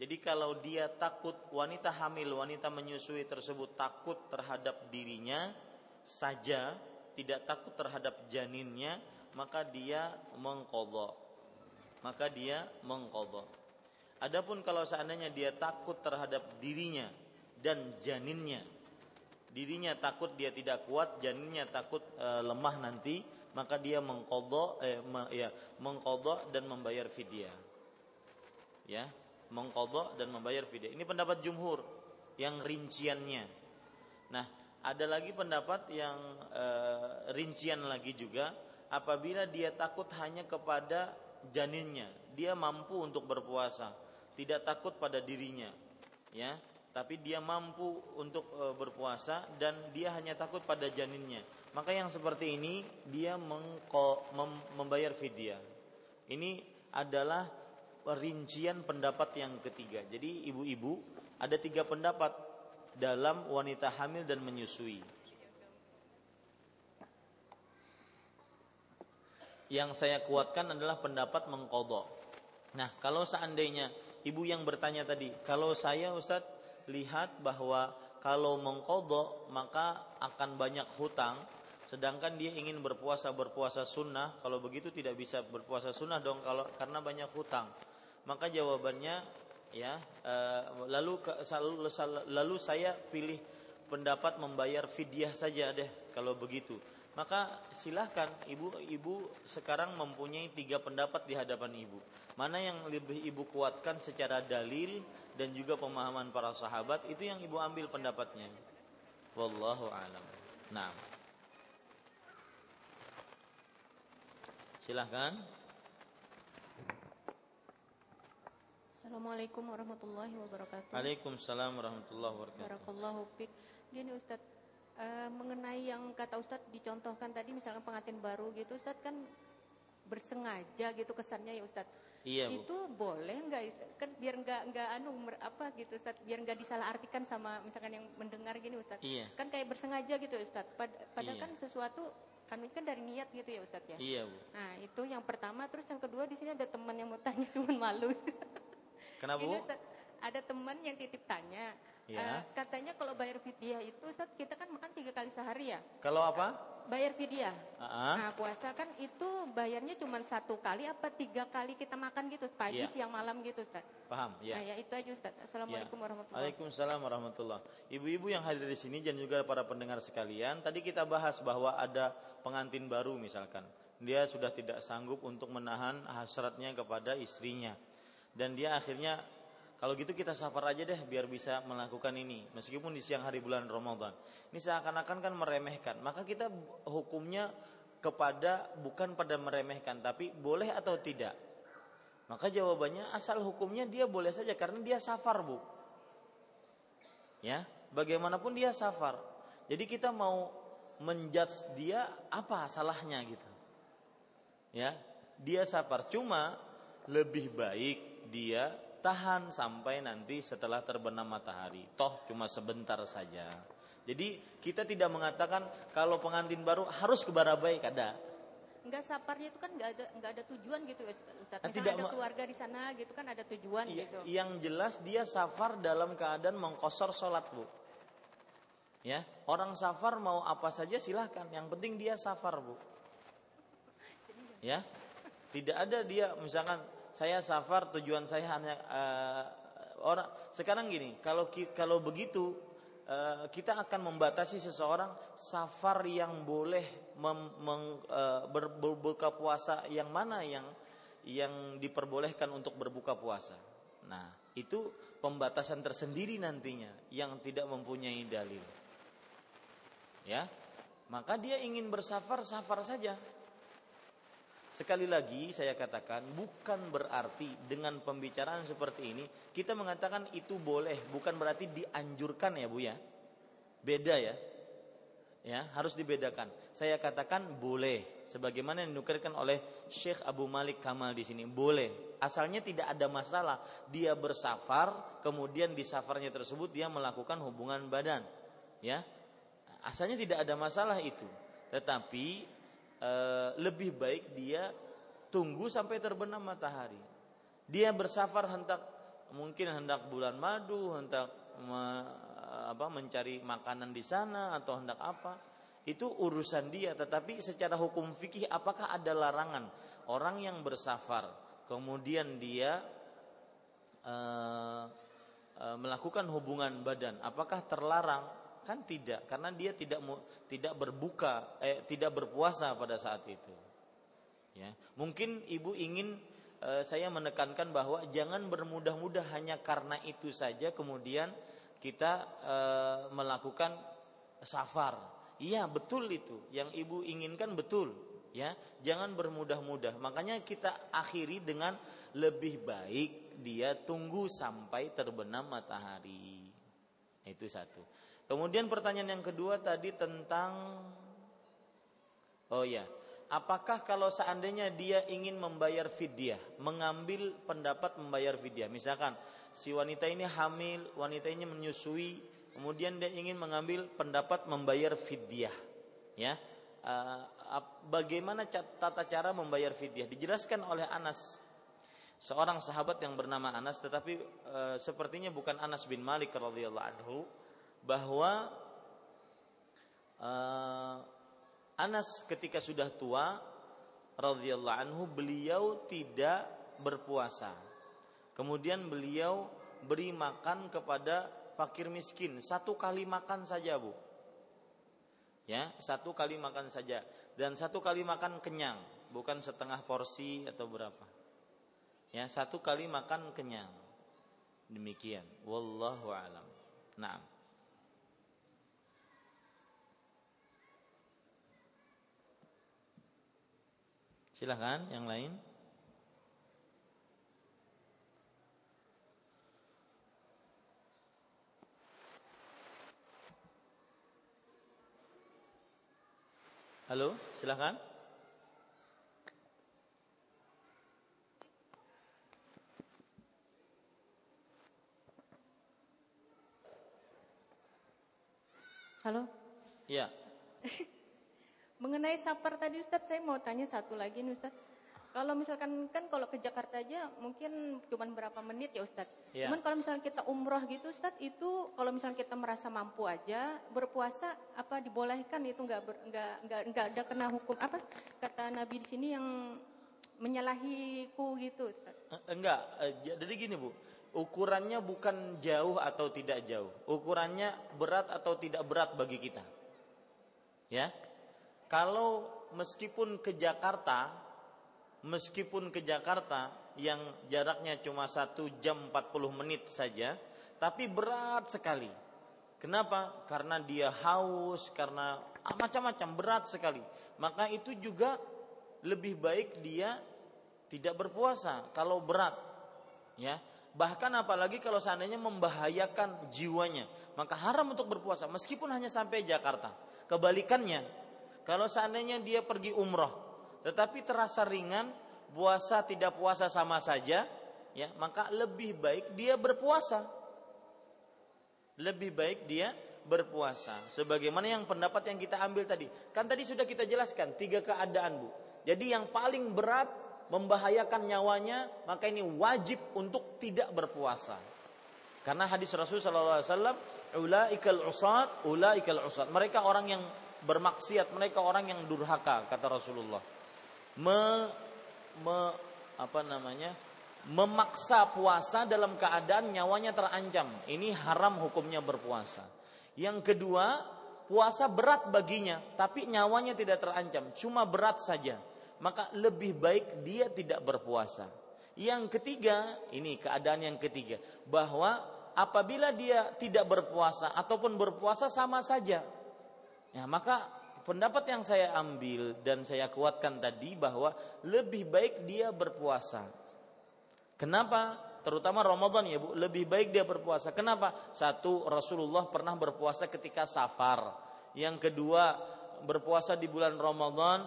Jadi kalau dia takut, wanita hamil, wanita menyusui tersebut takut terhadap dirinya saja, tidak takut terhadap janinnya, maka dia mengqadha. Adapun kalau seandainya dia takut terhadap dirinya dan janinnya, dirinya takut dia tidak kuat, janinnya takut lemah nanti, maka dia mengqadha dan membayar fidyah. Ya. Mengqadha dan membayar fidyah. Ini pendapat jumhur yang rinciannya. Nah, ada lagi pendapat yang rincian lagi juga, apabila dia takut hanya kepada janinnya, dia mampu untuk berpuasa, tidak takut pada dirinya. Ya, tapi dia mampu untuk berpuasa dan dia hanya takut pada janinnya. Maka yang seperti ini dia membayar fidyah. Ini adalah rincian pendapat yang ketiga. Jadi ibu-ibu ada tiga pendapat dalam wanita hamil dan menyusui. Yang saya kuatkan adalah pendapat mengqadha. Nah kalau seandainya ibu yang bertanya tadi, kalau saya Ustadz lihat bahwa kalau mengqadha maka akan banyak hutang, sedangkan dia ingin berpuasa sunnah, kalau begitu tidak bisa berpuasa sunnah dong karena banyak hutang. Maka jawabannya ya lalu saya pilih pendapat membayar fidyah saja deh kalau begitu. Maka silahkan ibu sekarang mempunyai tiga pendapat di hadapan ibu. Mana yang lebih ibu kuatkan secara dalil dan juga pemahaman para sahabat, itu yang ibu ambil pendapatnya. Wallahu a'lam. Nah. Silahkan. Assalamualaikum warahmatullahi wabarakatuh. Waalaikumsalam warahmatullahi wabarakatuh. Barakallahu fiik. Gini Ustaz, mengenai yang kata Ustaz dicontohkan tadi, misalkan pengantin baru gitu Ustaz, kan bersengaja gitu kesannya ya Ustaz. Iya, Bu. Itu boleh enggak kan, biar biar enggak disalahartikan sama misalkan yang mendengar gini Ustaz. Iya. Kan kayak bersengaja gitu ya Ustaz. Padahal kan sesuatu kan dari niat gitu ya Ustaz ya. Iya, Bu. Nah, itu yang pertama. Terus yang kedua, di sini ada teman yang mau tanya cuman malu. Kenapa, Bu? Ustaz, ada teman yang titip tanya. Ya. Katanya kalau bayar fidyah itu Ustaz, kita kan makan 3 kali sehari ya. Kalau apa? Bayar fidyah. Uh-huh. Nah, puasa kan itu bayarnya cuma 1 kali apa 3 kali kita makan gitu, pagi, siang, malam gitu Ustaz. Paham, ya. Nah, ya itu aja Ustaz. Assalamualaikum warahmatullahi wabarakatuh. Waalaikumsalam warahmatullahi wabarakatuh. Ibu-ibu yang hadir di sini dan juga para pendengar sekalian, tadi kita bahas bahwa ada pengantin baru misalkan. Dia sudah tidak sanggup untuk menahan hasratnya kepada istrinya. Dan dia akhirnya, kalau gitu kita safar aja deh biar bisa melakukan ini. Meskipun di siang hari bulan Ramadan. Ini seakan-akan kan meremehkan. Maka kita hukumnya bukan pada meremehkan. Tapi boleh atau tidak? Maka jawabannya asal hukumnya dia boleh saja. Karena dia safar, Bu. Ya, bagaimanapun dia safar. Jadi kita mau menjudge dia apa salahnya gitu. Ya, dia safar. Cuma lebih baik dia tahan sampai nanti setelah terbenam matahari. Toh cuma sebentar saja. Jadi kita tidak mengatakan kalau pengantin baru harus ke Barabai. Kada. Enggak, saparnya itu kan enggak ada tujuan gitu ya Ustaz. Misalnya ada keluarga di sana gitu kan ada tujuan gitu. Yang jelas dia safar dalam keadaan mengqasar salat, Bu. Ya, orang safar mau apa saja silahkan, yang penting dia safar, Bu. Ya. Tidak ada dia misalkan saya safar tujuan saya hanya orang. Sekarang gini, kalau begitu kita akan membatasi seseorang safar yang boleh berbuka puasa, yang mana yang diperbolehkan untuk berbuka puasa. Nah, itu pembatasan tersendiri nantinya yang tidak mempunyai dalil. Ya. Maka dia ingin bersafar, safar saja. Sekali lagi saya katakan, bukan berarti dengan pembicaraan seperti ini kita mengatakan itu boleh, bukan berarti dianjurkan ya Bu ya. Beda ya. Ya, harus dibedakan. Saya katakan boleh sebagaimana yang dinukilkan oleh Syekh Abu Malik Kamal di sini. Boleh. Asalnya tidak ada masalah dia bersafar, kemudian di safarnya tersebut dia melakukan hubungan badan. Ya. Asalnya tidak ada masalah itu. Tetapi lebih baik dia tunggu sampai terbenam matahari. Dia bersafar hendak bulan madu, mencari makanan di sana atau hendak apa. Itu urusan dia, tetapi secara hukum fikih apakah ada larangan orang yang bersafar kemudian dia melakukan hubungan badan? Apakah terlarang? Kan tidak, karena dia tidak berbuka, tidak berpuasa pada saat itu. Ya, mungkin ibu ingin saya menekankan bahwa jangan bermudah-mudah hanya karena itu saja kemudian kita melakukan safar. Iya, betul itu. Yang ibu inginkan betul, ya. Jangan bermudah-mudah. Makanya kita akhiri dengan lebih baik dia tunggu sampai terbenam matahari. Itu satu. Kemudian pertanyaan yang kedua tadi tentang, apakah kalau seandainya dia ingin membayar fidyah, mengambil pendapat membayar fidyah, misalkan si wanita ini hamil, wanita ini menyusui, kemudian dia ingin mengambil pendapat membayar fidyah, ya, bagaimana tata cara membayar fidyah? Dijelaskan oleh Anas, seorang sahabat yang bernama Anas, tetapi sepertinya bukan Anas bin Malik radhiyallahu anhu, bahwa Anas ketika sudah tua radhiyallahu anhu beliau tidak berpuasa. Kemudian beliau beri makan kepada fakir miskin, satu kali makan saja, Bu. Ya, satu kali makan saja, dan satu kali makan kenyang, bukan setengah porsi atau berapa. Ya, satu kali makan kenyang. Demikian, wallahu alam. Naam. Silahkan yang lain. Halo, silahkan. Halo. Ya. Mengenai safar tadi Ustaz, saya mau tanya satu lagi nih Ustaz. Kalau misalkan kan kalau ke Jakarta aja mungkin cuma berapa menit ya Ustaz. Ya. Cuman kalau misalkan kita umroh gitu Ustaz, itu kalau misalkan kita merasa mampu aja berpuasa apa dibolehkan? Itu enggak ada kena hukum apa kata Nabi di sini yang menyalahiku gitu Ustaz. Enggak, jadi gini Bu. Ukurannya bukan jauh atau tidak jauh. Ukurannya berat atau tidak berat bagi kita. Ya. Kalau meskipun ke Jakarta yang jaraknya cuma 1 jam 40 menit saja, tapi berat sekali. Kenapa? Karena dia haus, karena macam-macam, berat sekali. Maka itu juga lebih baik dia tidak berpuasa kalau berat. Ya. Bahkan apalagi kalau seandainya membahayakan jiwanya, maka haram untuk berpuasa meskipun hanya sampai Jakarta. Kebalikannya, kalau seandainya dia pergi umroh, tetapi terasa ringan, puasa tidak puasa sama saja, ya, maka lebih baik dia berpuasa. Lebih baik dia berpuasa. Sebagaimana yang pendapat yang kita ambil tadi. Kan tadi sudah kita jelaskan 3 keadaan, Bu. Jadi yang paling berat membahayakan nyawanya, maka ini wajib untuk tidak berpuasa. Karena hadis Rasulullah SAW, ulaikal usat. Mereka orang yang bermaksiat, mereka orang yang durhaka, kata Rasulullah. Memaksa puasa dalam keadaan nyawanya terancam. Ini haram hukumnya berpuasa. Yang kedua, puasa berat baginya, tapi nyawanya tidak terancam, cuma berat saja. Maka lebih baik dia tidak berpuasa. Yang ketiga, ini keadaan yang ketiga, bahwa apabila dia tidak berpuasa ataupun berpuasa sama saja. Nah, maka pendapat yang saya ambil dan saya kuatkan tadi bahwa lebih baik dia berpuasa. Kenapa? Terutama Ramadan ya Bu, lebih baik dia berpuasa. Kenapa? Satu, Rasulullah pernah berpuasa ketika safar. Yang kedua, berpuasa di bulan Ramadan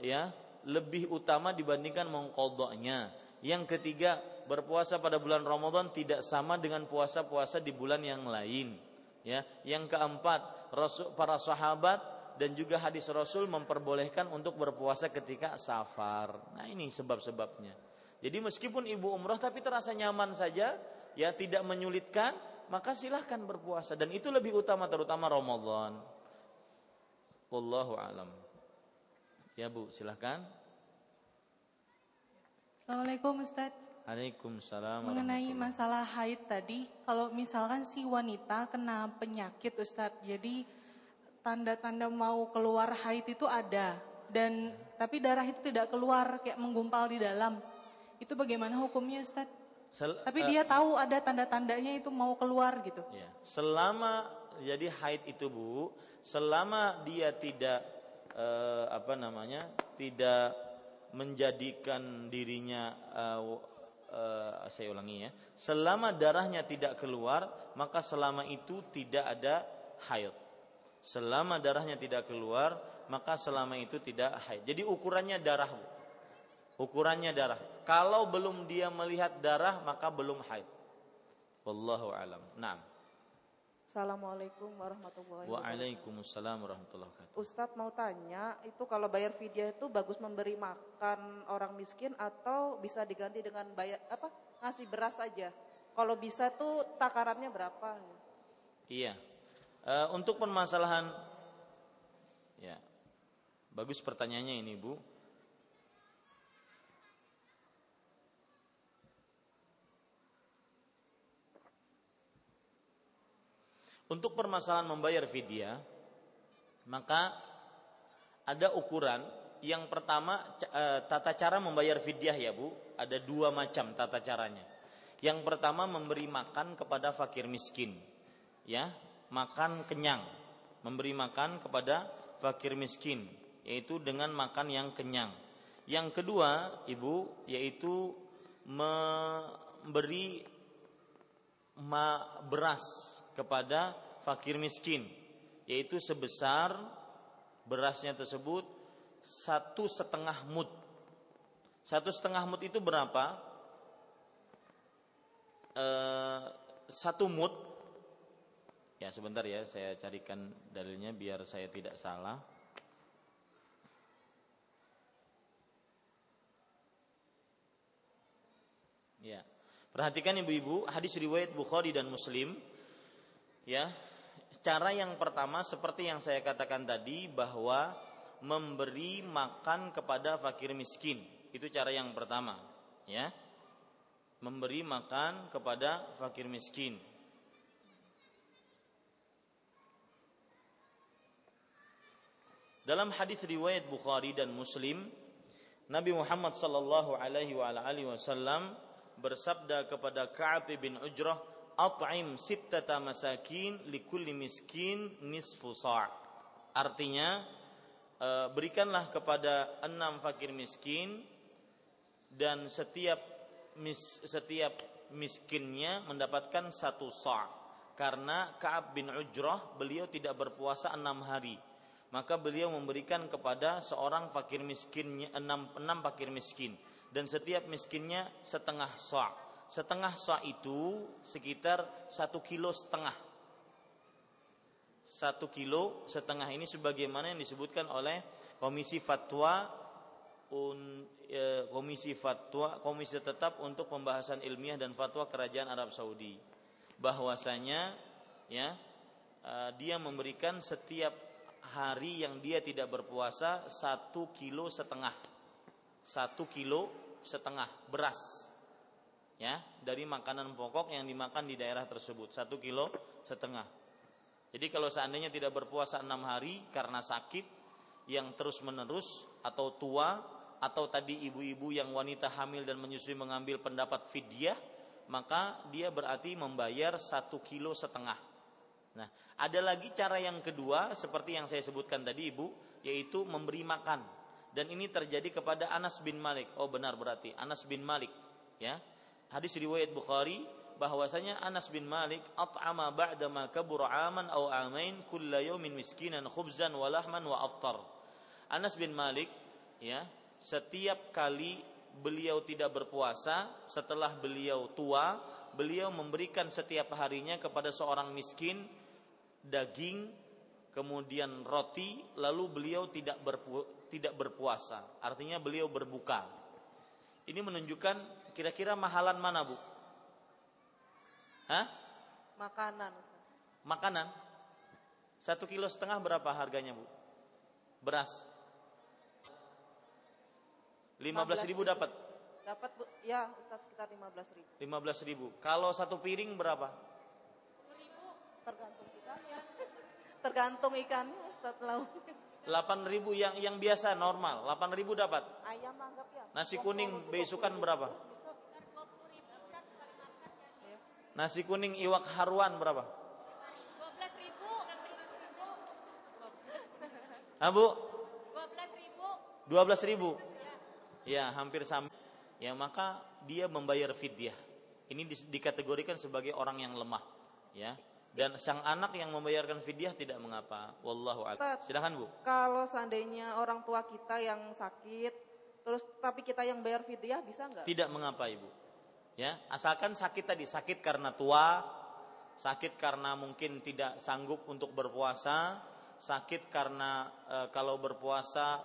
ya, lebih utama dibandingkan mengqadha'nya. Yang ketiga, berpuasa pada bulan Ramadan tidak sama dengan puasa-puasa di bulan yang lain ya. Yang keempat, para sahabat dan juga hadis Rasul memperbolehkan untuk berpuasa ketika safar. Nah, ini sebab-sebabnya. Jadi meskipun ibu umrah tapi terasa nyaman saja, ya tidak menyulitkan, maka silahkan berpuasa. Dan itu lebih utama, terutama Ramadan. Wallahu a'lam. Ya Bu, silahkan. Assalamualaikum Ustaz. Waalaikumsalam. Mengenai masalah haid tadi, kalau misalkan si wanita kena penyakit Ustaz, jadi tanda-tanda mau keluar haid itu ada, dan tapi darah itu tidak keluar, kayak menggumpal di dalam. Itu bagaimana hukumnya Ustaz? Tapi dia tahu ada tanda-tandanya itu mau keluar gitu. Ya. Selama jadi haid itu Bu, selama dia tidak tidak menjadikan dirinya saya ulangi ya. Selama darahnya tidak keluar, maka selama itu tidak ada haid. Selama darahnya tidak keluar, maka selama itu tidak haid. Jadi ukurannya darah Bu. Ukurannya darah. Kalau belum dia melihat darah, maka belum haid. Wallahu a'lam. Naam. Assalamualaikum warahmatullahi wabarakatuh. Waalaikumsalam warahmatullahi wabarakatuh. Ustaz mau tanya, itu kalau bayar fidyah itu bagus memberi makan orang miskin atau bisa diganti dengan bayar ngasih beras saja? Kalau bisa tuh takarannya berapa? Iya. Untuk permasalahan ya. Bagus pertanyaannya ini, Bu. Untuk permasalahan membayar fidyah, maka ada ukuran. Yang pertama, tata cara membayar fidyah ya Bu, ada dua macam tata caranya. Yang pertama, memberi makan kepada fakir miskin, ya, makan kenyang, memberi makan kepada fakir miskin, yaitu dengan makan yang kenyang. Yang kedua, Ibu, yaitu memberi beras kepada fakir miskin, yaitu sebesar berasnya tersebut 1,5 mud. 1,5 mud itu berapa? 1 mud. Ya sebentar ya, saya carikan dalilnya biar saya tidak salah. Ya, perhatikan ibu-ibu, hadis riwayat Bukhari dan Muslim. Ya, cara yang pertama seperti yang saya katakan tadi, bahwa memberi makan kepada fakir miskin. Itu cara yang pertama, ya. Memberi makan kepada fakir miskin. Dalam hadis riwayat Bukhari dan Muslim, Nabi Muhammad sallallahu alaihi wasallam bersabda kepada Ka'b bin Ujrah, at'im sittata masakin likulli miskin nisfu sa'. Artinya, berikanlah kepada 6 fakir miskin dan setiap miskinnya mendapatkan 1 sa'. Karena Ka'b bin Ujrah beliau tidak berpuasa 6 hari, maka beliau memberikan kepada seorang fakir miskinnya 6 fakir miskin dan setiap miskinnya 0,5 sa'. 0,5 sa' itu sekitar 1,5 kilo. 1,5 kilo ini sebagaimana yang disebutkan oleh Komisi Fatwa komisi fatwa, komisi tetap untuk pembahasan ilmiah dan fatwa kerajaan Arab Saudi, bahwasanya ya dia memberikan setiap hari yang dia tidak berpuasa 1,5 kg beras ya dari makanan pokok yang dimakan di daerah tersebut, 1,5 kg. Jadi kalau seandainya tidak berpuasa 6 hari karena sakit yang terus menerus atau tua, atau tadi ibu-ibu yang wanita hamil dan menyusui mengambil pendapat fidyah, maka dia berarti membayar 1,5 kg. Nah, ada lagi cara yang kedua seperti yang saya sebutkan tadi ibu, yaitu memberi makan. Dan ini terjadi kepada Anas bin Malik. Oh benar, berarti Anas bin Malik ya. Hadis riwayat Bukhari bahwasanya Anas bin Malik at'ama ba'da ma kabura aman aw amain kulla yawmin miskinan khubzan wa lahman wa aftar. Anas bin Malik ya, setiap kali beliau tidak berpuasa setelah beliau tua, beliau memberikan setiap harinya kepada seorang miskin daging, kemudian roti, lalu beliau tidak berpuasa. Artinya beliau berbuka. Ini menunjukkan kira-kira mahalan mana, Bu? Hah? Makanan. Makanan. 1,5 kg berapa harganya, Bu? Beras. 15.000 dapat? Dapat, Bu. Ya, Ustaz, sekitar 15.000. 15.000. Kalau satu piring berapa? 10.000. Tergantung ikannya. Tergantung ikannya, Ustaz lauk. 8.000 yang biasa normal. 8.000 dapat. Ayam anggap ya. Nasi kuning besukan berapa? Nasi kuning iwak haruan berapa? 12.000. Ah, Bu? 12.000. Ya, hampir sama. Ya, maka dia membayar fidyah. Ini dikategorikan sebagai orang yang lemah, ya. Dan sang anak yang membayarkan fidyah tidak mengapa. Wallahu a'lam. Silakan, Bu. Kalau seandainya orang tua kita yang sakit, terus tapi kita yang bayar fidyah bisa enggak? Tidak mengapa, Ibu. Ya, asalkan sakit tadi, sakit karena tua, sakit karena mungkin tidak sanggup untuk berpuasa, sakit karena kalau berpuasa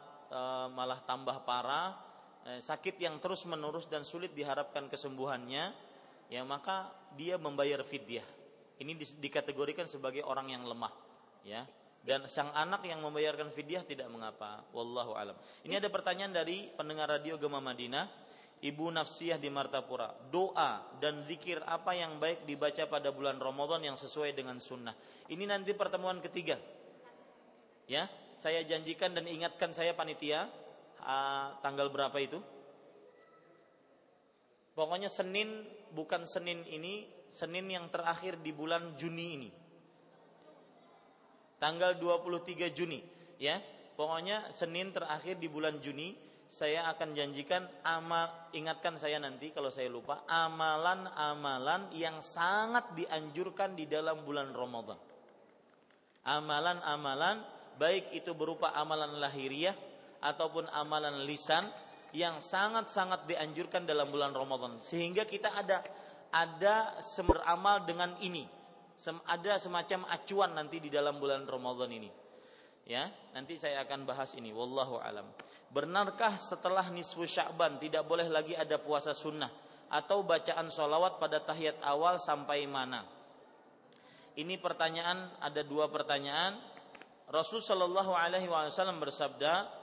malah tambah parah. Sakit yang terus menerus dan sulit diharapkan kesembuhannya, ya maka dia membayar fidyah. Ini dikategorikan sebagai orang yang lemah, ya. Dan sang anak yang membayarkan fidyah tidak mengapa. Wallahu alam. Ini ada pertanyaan dari pendengar Radio Gema Madinah, Ibu Nafsiyah di Martapura. Doa dan zikir apa yang baik dibaca pada bulan Ramadan yang sesuai dengan sunnah? Ini nanti pertemuan ketiga, ya. Saya janjikan dan ingatkan saya panitia. Tanggal berapa itu? Pokoknya Senin, bukan Senin ini, Senin yang terakhir di bulan Juni ini. Tanggal 23 Juni, ya. Pokoknya Senin terakhir di bulan Juni, saya akan janjikan ingatkan saya nanti kalau saya lupa, amalan-amalan yang sangat dianjurkan di dalam bulan Ramadan. Amalan-amalan baik itu berupa amalan lahiriah ataupun amalan lisan yang sangat-sangat dianjurkan dalam bulan Ramadan, sehingga kita ada beramal dengan ini, ada semacam acuan nanti di dalam bulan Ramadan ini, ya. Nanti saya akan bahas ini. Wallahu alam. Benarkah setelah nisfu Sya'ban tidak boleh lagi ada puasa sunnah atau bacaan sholawat pada tahiyat awal sampai mana? Ini pertanyaan, ada dua pertanyaan. Rasul sallallahu alaihi wasallam bersabda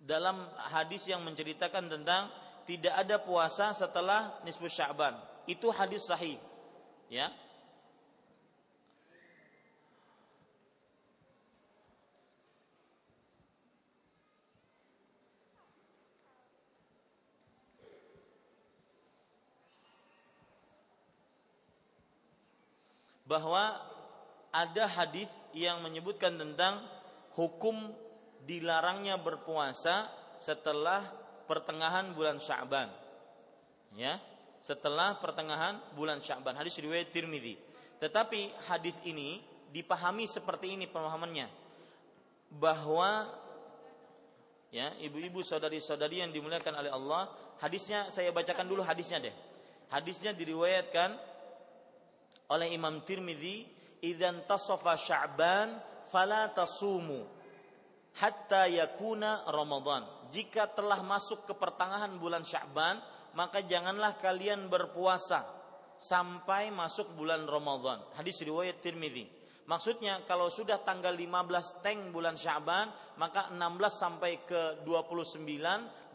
dalam hadis yang menceritakan tentang tidak ada puasa setelah nisfu Sya'ban. Itu hadis sahih, ya. Bahwa ada hadis yang menyebutkan tentang hukum dilarangnya berpuasa setelah pertengahan bulan Sya'ban, ya, setelah pertengahan bulan Sya'ban. Hadis riwayat Tirmidzi. Tetapi hadis ini dipahami seperti ini pemahamannya, bahwa ya ibu-ibu saudari-saudari yang dimuliakan oleh Allah, hadisnya saya bacakan dulu hadisnya deh. Hadisnya diriwayatkan oleh Imam Tirmidzi, idzan tasafa Sya'ban fala tasumu. hatta yakuna Ramadan. Jika telah masuk ke pertengahan bulan Sya'ban, maka janganlah kalian berpuasa sampai masuk bulan Ramadan. Hadis riwayat Tirmidzi. Maksudnya kalau sudah tanggal 15 bulan Sya'ban, maka 16 sampai ke 29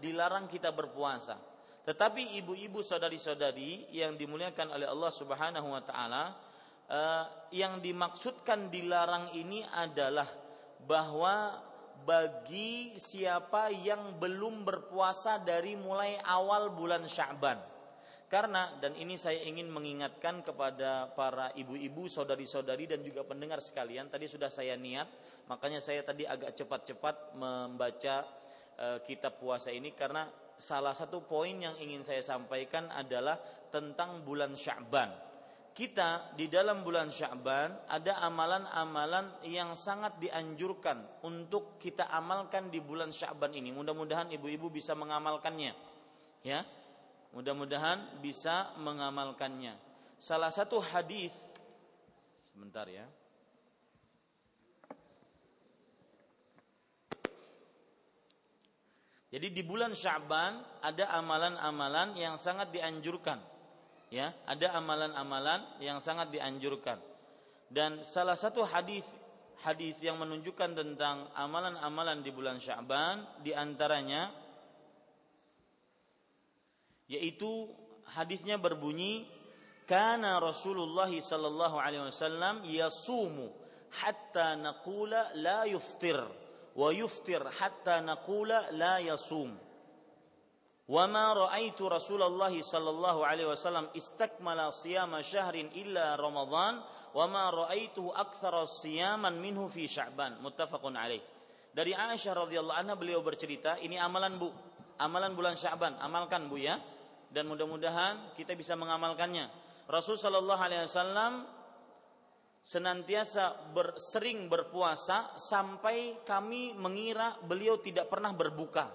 dilarang kita berpuasa. Tetapi ibu-ibu, saudari-saudari yang dimuliakan oleh Allah Subhanahu wa taala, yang dimaksudkan dilarang ini adalah bahwa bagi siapa yang belum berpuasa dari mulai awal bulan Sya'ban. Karena, dan ini saya ingin mengingatkan kepada para ibu-ibu, saudari-saudari dan juga pendengar sekalian. Tadi sudah saya niat, makanya saya tadi agak cepat-cepat membaca kitab puasa ini. Karena salah satu poin yang ingin saya sampaikan adalah tentang bulan Sya'ban. Kita di dalam bulan Sya'ban ada amalan-amalan yang sangat dianjurkan untuk kita amalkan di bulan Sya'ban ini. Mudah-mudahan ibu-ibu bisa mengamalkannya, ya. Mudah-mudahan bisa mengamalkannya. Salah satu hadis, sebentar ya. Jadi di bulan Sya'ban ada amalan-amalan yang sangat dianjurkan. Ya, ada amalan-amalan yang sangat dianjurkan. Dan salah satu hadis yang menunjukkan tentang amalan-amalan di bulan Sya'ban di antaranya yaitu hadisnya berbunyi kana Rasulullah sallallahu alaihi wasallam yasumu hatta naqula la yuftir wa yuftir hatta naqula la yasum wa ma ra'aitu Rasulullah sallallahu alaihi wasallam istakmala siyama syahrin illa Ramadan wa ma ra'aitu aktsara siyaman minhu fi Sya'ban muttafaqun alaih. Dari Aisyah radhiyallahu anha beliau bercerita, ini amalan Bu, amalan bulan Sya'ban, amalkan Bu ya. Dan mudah-mudahan kita bisa mengamalkannya. Rasul sallallahu alaihi wasallam senantiasa sering berpuasa sampai kami mengira beliau tidak pernah berbuka.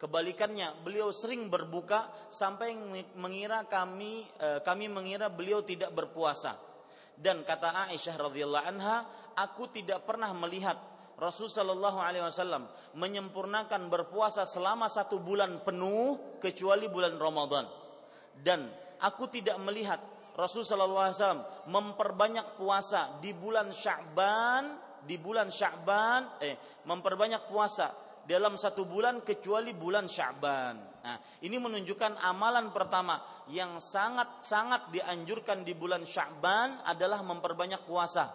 Kebalikannya, beliau sering berbuka sampai mengira kami mengira beliau tidak berpuasa. Dan kata Aisyah radhiyallahu anha, aku tidak pernah melihat Rasul sallallahu alaihi wasallam menyempurnakan berpuasa selama 1 bulan penuh kecuali bulan Ramadan. Dan aku tidak melihat Rasul sallallahu alaihi wasallam memperbanyak puasa di bulan Sya'ban, memperbanyak puasa dalam 1 bulan kecuali bulan Sya'ban. Nah, ini menunjukkan amalan pertama yang sangat-sangat dianjurkan di bulan Sya'ban adalah memperbanyak puasa.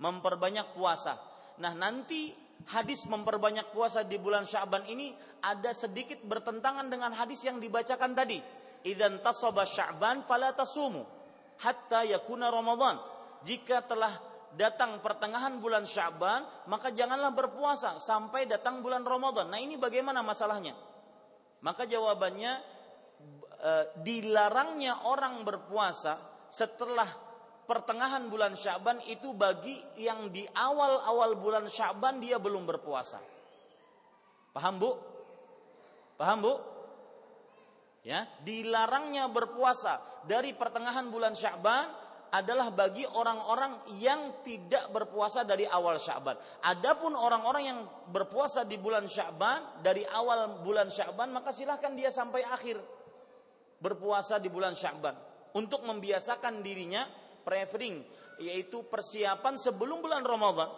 Memperbanyak puasa. Nah, nanti hadis memperbanyak puasa di bulan Sya'ban ini ada sedikit bertentangan dengan hadis yang dibacakan tadi. Idzan tasaba Sya'ban fala tasumu hatta yakuna Ramadan. Jika telah datang pertengahan bulan Sya'ban, maka janganlah berpuasa sampai datang bulan Ramadan. Nah, ini bagaimana masalahnya? Maka jawabannya dilarangnya orang berpuasa setelah pertengahan bulan Sya'ban itu bagi yang di awal-awal bulan Sya'ban dia belum berpuasa. Paham Bu? Paham Bu? Ya, dilarangnya berpuasa dari pertengahan bulan Sya'ban adalah bagi orang-orang yang tidak berpuasa dari awal Sya'ban. Adapun orang-orang yang berpuasa di bulan Sya'ban dari awal bulan Sya'ban, maka silahkan dia sampai akhir berpuasa di bulan Sya'ban untuk membiasakan dirinya preferring, yaitu persiapan sebelum bulan Ramadan.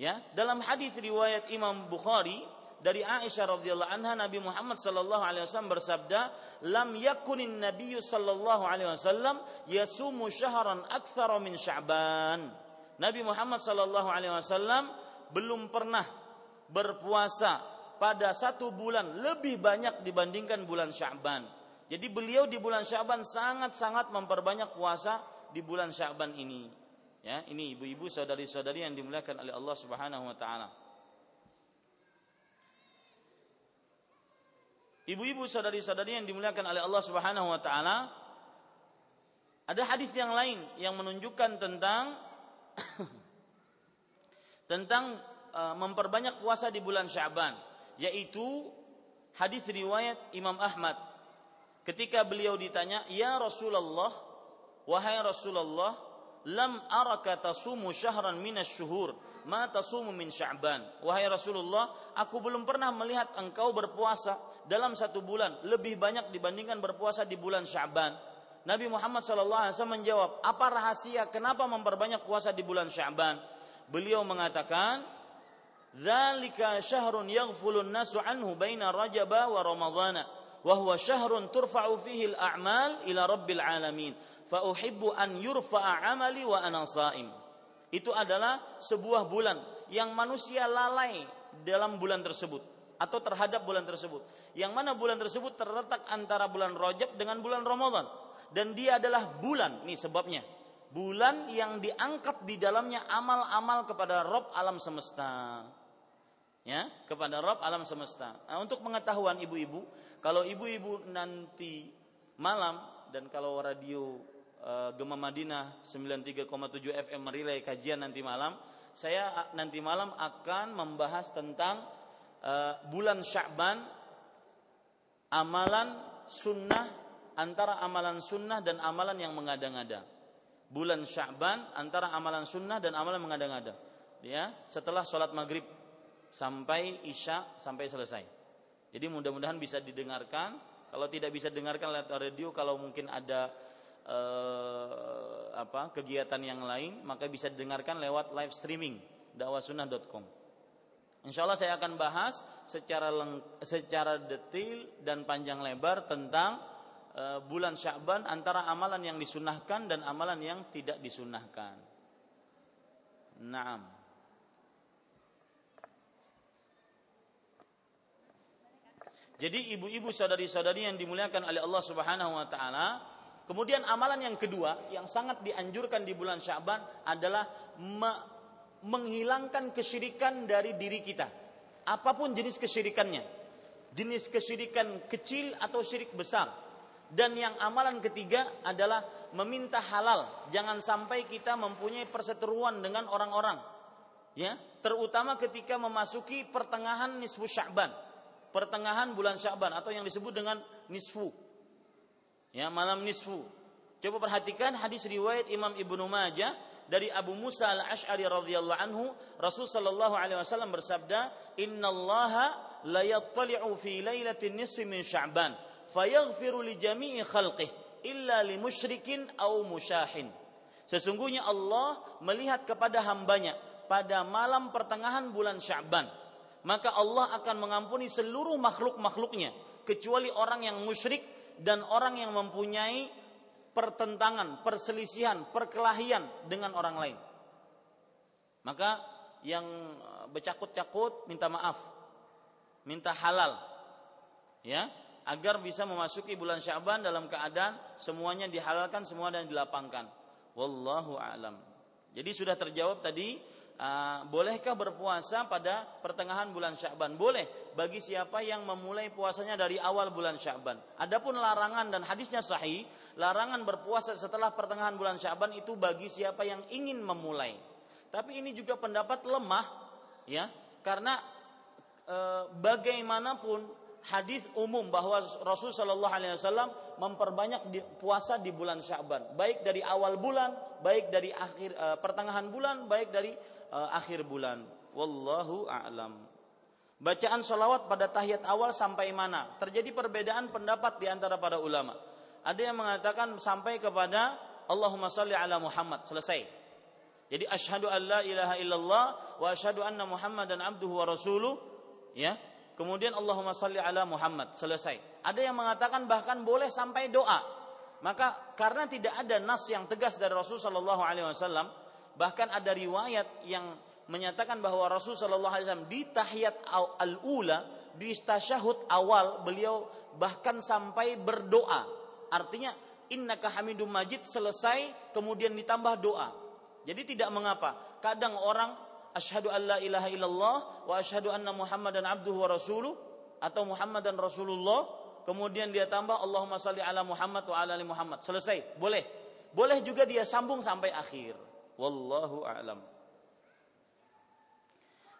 Ya, dalam hadis riwayat Imam Bukhari dari Aisyah radhiyallahu anha, Nabi Muhammad sallallahu alaihi wasallam bersabda, "Lam yakunin nabiyyu sallallahu alaihi wasallam yasumu syahran aktsara min Sya'ban." Nabi Muhammad sallallahu alaihi wasallam belum pernah berpuasa pada 1 bulan lebih banyak dibandingkan bulan Sya'ban. Jadi beliau di bulan Sya'ban sangat-sangat memperbanyak puasa di bulan Sya'ban ini. Ya, ini ibu-ibu, saudari-saudari yang dimuliakan oleh Allah Subhanahu wa taala. Ibu-ibu, saudari-saudari yang dimuliakan oleh Allah Subhanahu wa taala, ada hadis yang lain yang menunjukkan tentang memperbanyak puasa di bulan Sya'ban, yaitu hadis riwayat Imam Ahmad. Ketika beliau ditanya, "Ya Rasulullah, wahai Rasulullah, lam araka tasumu syahran minasy syuhur ma tasumu min Sya'ban. Wahai Rasulullah, aku belum pernah melihat engkau berpuasa dalam satu bulan lebih banyak dibandingkan berpuasa di bulan Sya'ban. Nabi Muhammad SAW menjawab, apa rahasia kenapa memperbanyak puasa di bulan Sya'ban? Beliau mengatakan, dzalika syahrun yaghfulun nasu anhu baina rajaba wa ramadhana wa huwa syahrun turfa'u fihi al-a'mal ila rabbil alamin fa uhibbu an yurfa'a 'amali wa ana sha'im. Itu adalah sebuah bulan yang manusia lalai dalam bulan tersebut atau terhadap bulan tersebut, yang mana bulan tersebut terletak antara bulan Rajab dengan bulan Ramadan. Dan dia adalah bulan, nih sebabnya, bulan yang diangkat di dalamnya amal-amal kepada Rabb alam semesta, ya, kepada Rabb alam semesta. Nah, untuk pengetahuan ibu-ibu, kalau ibu-ibu nanti malam, dan kalau radio Gama Madinah 93,7 FM relay kajian nanti malam, saya nanti malam akan membahas tentang bulan Sya'ban, amalan sunnah, antara amalan sunnah dan amalan yang mengada-ngada. Bulan Sya'ban antara amalan sunnah dan amalan mengada-ngada. Ya, setelah sholat maghrib sampai isya sampai selesai. Jadi mudah-mudahan bisa didengarkan. Kalau tidak bisa dengarkan lewat radio, kalau mungkin ada kegiatan yang lain, maka bisa didengarkan lewat live streaming dakwahsunnah.com. Insyaallah saya akan bahas secara detail dan panjang lebar tentang bulan Sya'ban antara amalan yang disunahkan dan amalan yang tidak disunahkan. Naam. Jadi ibu-ibu saudari-saudari yang dimuliakan oleh Allah Subhanahu wa taala, kemudian amalan yang kedua yang sangat dianjurkan di bulan Sya'ban adalah menghilangkan kesyirikan dari diri kita. Apapun jenis kesyirikannya. Jenis kesyirikan kecil atau syirik besar. Dan yang amalan ketiga adalah meminta halal. Jangan sampai kita mempunyai perseteruan dengan orang-orang, ya, terutama ketika memasuki pertengahan nisfu Sya'ban, pertengahan bulan Sya'ban atau yang disebut dengan nisfu, ya, malam nisfu. Coba perhatikan hadis riwayat Imam Ibnu Majah dari Abu Musa al-Ash'ari radhiyallahu anhu, Rasul sallallahu alaihi wasallam bersabda, "Innallaha la yattali'u fi lailatin nisfi min Sya'ban." Fayaghfiru li jami'i khalqih illa li musyrikin aw musyahin. Sesungguhnya Allah melihat kepada hambanya pada malam pertengahan bulan Sya'ban, maka Allah akan mengampuni seluruh makhluk-makhluknya kecuali orang yang musyrik dan orang yang mempunyai pertentangan, perselisihan, perkelahian dengan orang lain. Maka yang bercakut-cakut minta maaf, minta halal, ya, agar bisa memasuki bulan Sya'ban dalam keadaan semuanya dihalalkan, semua dan dilapangkan. Wallahu a'lam. Jadi sudah terjawab tadi, bolehkah berpuasa pada pertengahan bulan Sya'ban? Boleh, bagi siapa yang memulai puasanya dari awal bulan Sya'ban. Adapun larangan, dan hadisnya sahih, larangan berpuasa setelah pertengahan bulan Sya'ban itu bagi siapa yang ingin memulai. Tapi ini juga pendapat lemah, ya, karena bagaimanapun hadis umum bahwa Rasul sallallahu alaihi wasallam memperbanyak puasa di bulan Sya'ban, baik dari awal bulan, baik dari akhir pertengahan bulan, baik dari akhir bulan. Wallahu a'lam. Bacaan salawat pada tahiyat awal sampai mana? Terjadi perbedaan pendapat di antara para ulama. Ada yang mengatakan sampai kepada Allahumma shalli ala Muhammad, selesai. Jadi asyhadu an la ilaha illallah wa asyhadu anna Muhammadan abduhu wa rasuluh, ya. Kemudian Allahumma salli ala Muhammad, selesai. Ada yang mengatakan bahkan boleh sampai doa. Maka karena tidak ada nas yang tegas dari Rasul sallallahu alaihi wasallam, bahkan ada riwayat yang menyatakan bahwa Rasul sallallahu alaihi wasallam di tahiyat al-ula, di tasyahud awal, beliau bahkan sampai berdoa. Artinya innaka hamidum majid, selesai, kemudian ditambah doa. Jadi tidak mengapa. Kadang orang asyhadu an la ilaha illallah wa asyhadu anna Muhammadan abduhu wa rasuluh atau Muhammadan rasulullah, kemudian dia tambah Allahumma salli ala Muhammad wa ala ali Muhammad, selesai. Boleh juga dia sambung sampai akhir. Wallahu a'lam.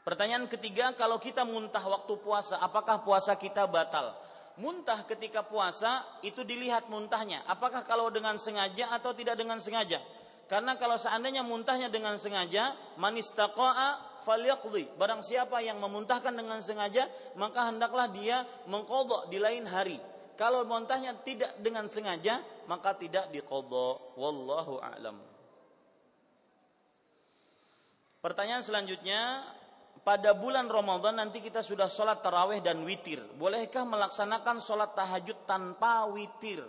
Pertanyaan ketiga, kalau kita muntah waktu puasa, apakah puasa kita batal? Muntah ketika puasa itu dilihat muntahnya, apakah kalau dengan sengaja atau tidak dengan sengaja. Karena kalau seandainya muntahnya dengan sengaja, manistaqa'a falyaqdi, barang siapa yang memuntahkan dengan sengaja maka hendaklah dia mengqadha di lain hari. Kalau muntahnya tidak dengan sengaja maka tidak diqadha. Wallahu a'lam. Pertanyaan selanjutnya, pada bulan Ramadan nanti kita sudah sholat tarawih dan witir. Bolehkah melaksanakan sholat tahajud tanpa witir?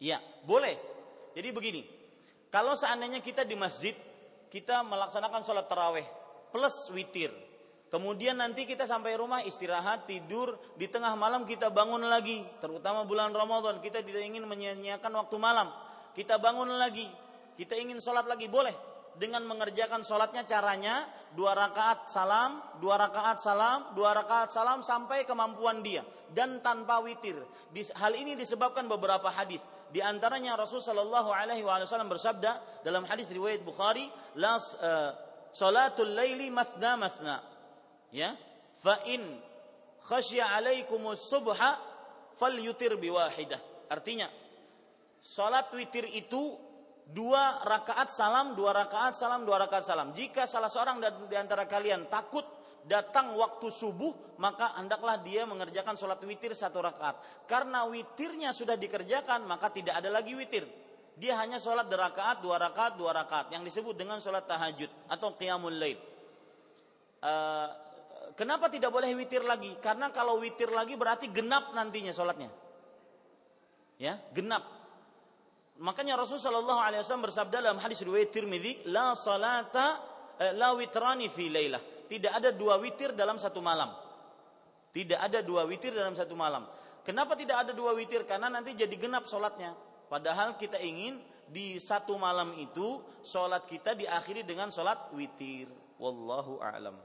Ya, boleh. Jadi begini, kalau seandainya kita di masjid, kita melaksanakan sholat tarawih plus witir. Kemudian nanti kita sampai rumah istirahat, tidur, di tengah malam kita bangun lagi. Terutama bulan Ramadan, kita tidak ingin menyia-nyiakan waktu malam. Kita bangun lagi, kita ingin sholat lagi, boleh. Dengan mengerjakan sholatnya caranya 2 rakaat salam sampai kemampuan dia dan tanpa witir. Hal ini disebabkan beberapa hadis. Di antaranya Rasulullah SAW bersabda dalam hadis riwayat Bukhari, "Salatul laili mathna mathna." Ya, fa in khasya alaikumus subha falyutir biwahidah. Artinya, salat witir itu 2 rakaat salam. Jika salah seorang di antara kalian takut datang waktu subuh, maka hendaklah dia mengerjakan sholat witir 1 rakaat. Karena witirnya sudah dikerjakan, maka tidak ada lagi witir. Dia hanya sholat 2 rakaat, yang disebut dengan sholat tahajud atau qiyamul lail. Kenapa tidak boleh witir lagi? Karena kalau witir lagi berarti genap nantinya sholatnya. Ya, genap. Makanya Rasulullah SAW bersabda dalam hadis riwayat Tirmidzi, la witrani fi lailah. Tidak ada 2 witir dalam satu malam. Kenapa tidak ada 2 witir? Karena nanti jadi genap sholatnya. Padahal kita ingin di satu malam itu sholat kita diakhiri dengan sholat witir. Wallahu a'lam.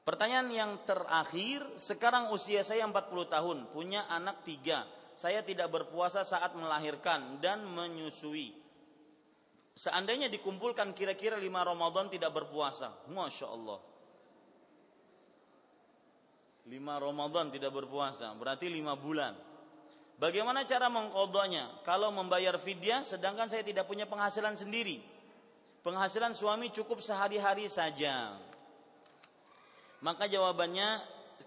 Pertanyaan yang terakhir, sekarang usia saya 40 tahun, punya anak 3. Saya tidak berpuasa saat melahirkan dan menyusui. Seandainya dikumpulkan kira-kira 5 Ramadan tidak berpuasa. Masya Allah. 5 Ramadan tidak berpuasa. Berarti 5 bulan. Bagaimana cara mengqadanya? Kalau membayar fidyah, sedangkan saya tidak punya penghasilan sendiri. Penghasilan suami cukup sehari-hari saja. Maka jawabannya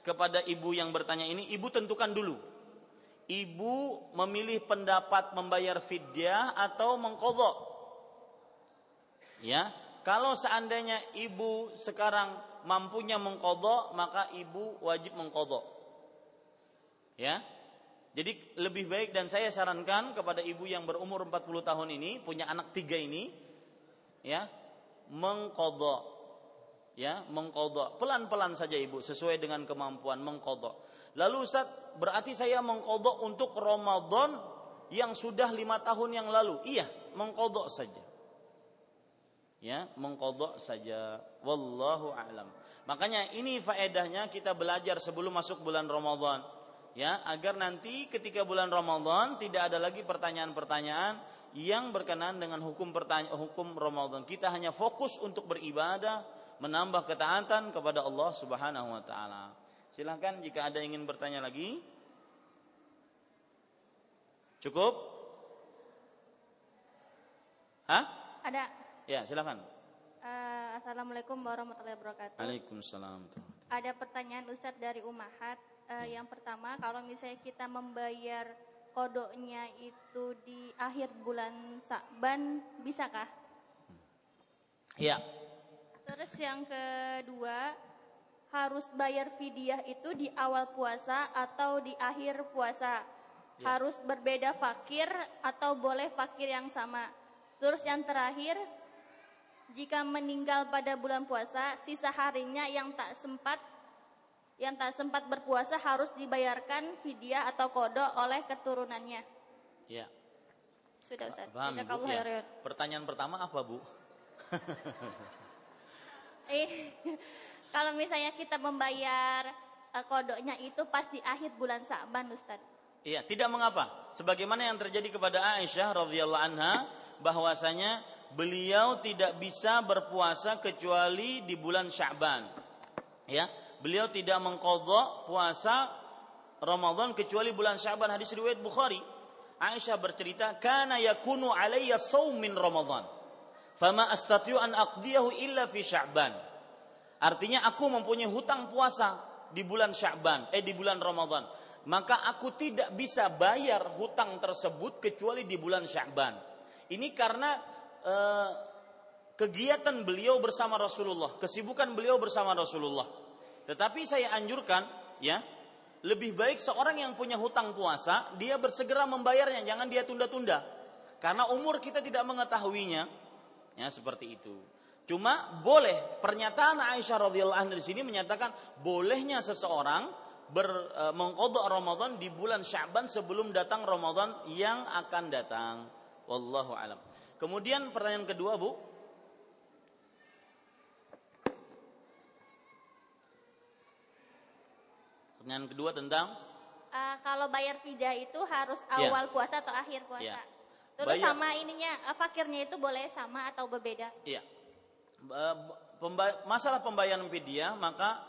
kepada ibu yang bertanya ini, ibu tentukan dulu. Ibu memilih pendapat membayar fidyah atau mengqadha. Ya, kalau seandainya ibu sekarang mampunya mengqadha, maka ibu wajib mengqadha. Ya. Jadi lebih baik, dan saya sarankan kepada ibu yang berumur 40 tahun ini, punya anak 3 ini, ya, mengqadha. Ya, mengqadha. Pelan-pelan saja ibu, sesuai dengan kemampuan mengqadha. Lalu Ustaz, berarti saya mengqadha untuk Ramadan yang sudah 5 tahun yang lalu. Iya, mengqadha saja. Ya, mengqadha saja. Wallahu a'lam. Makanya ini faedahnya kita belajar sebelum masuk bulan Ramadan. Ya, agar nanti ketika bulan Ramadan tidak ada lagi pertanyaan-pertanyaan yang berkenaan dengan hukum Ramadan. Kita hanya fokus untuk beribadah, menambah ketaatan kepada Allah Subhanahu wa taala. Silahkan jika ada ingin bertanya lagi. Cukup? Hah? Ada. Ya, silakan. Assalamualaikum warahmatullahi wabarakatuh. Waalaikumsalam. Ada pertanyaan Ustadz dari Umahat. Yang pertama, kalau misalnya kita membayar kodoknya itu di akhir bulan Sya'ban, bisakah? Ya. Terus yang kedua, harus bayar fidyah itu di awal puasa atau di akhir puasa? Ya. Harus berbeda fakir atau boleh fakir yang sama? Terus yang terakhir, jika meninggal pada bulan puasa, sisa harinya yang tak sempat berpuasa harus dibayarkan fidyah atau qadha oleh keturunannya. Ya. Sudah Ustaz. Paham, Bu, ya. Pertanyaan pertama apa, Bu? Kalau misalnya kita membayar kodoknya itu pas di akhir bulan Sya'ban, Ustaz. Iya, tidak mengapa. Sebagaimana yang terjadi kepada Aisyah radhiyallahu anha, bahwasanya beliau tidak bisa berpuasa kecuali di bulan Sya'ban. Ya, beliau tidak mengqadha puasa Ramadan kecuali bulan Sya'ban, hadis riwayat Bukhari. Aisyah bercerita, "Kana yakunu alayya shaum min Ramadan." fama astati'u an aqdiyahu illa fi Sya'ban. Artinya aku mempunyai hutang puasa di bulan Sya'ban, di bulan Ramadan. Maka aku tidak bisa bayar hutang tersebut kecuali di bulan Sya'ban. Ini karena kegiatan beliau bersama Rasulullah, kesibukan beliau bersama Rasulullah. Tetapi saya anjurkan, ya, lebih baik seorang yang punya hutang puasa, dia bersegera membayarnya, jangan dia tunda-tunda. Karena umur kita tidak mengetahuinya, ya, seperti itu. Cuma boleh, pernyataan Aisyah radhiyallahu anha di sini menyatakan bolehnya seseorang mengqada Ramadan di bulan Sya'ban sebelum datang Ramadan yang akan datang. Wallahu alam. Kemudian pertanyaan kedua, Bu. Pertanyaan kedua tentang kalau bayar fidyah itu harus awal puasa atau akhir puasa? Ya. Terus bayar, sama ininya fakirnya itu boleh sama atau berbeda? Iya. Masalah pembayaran fidyah maka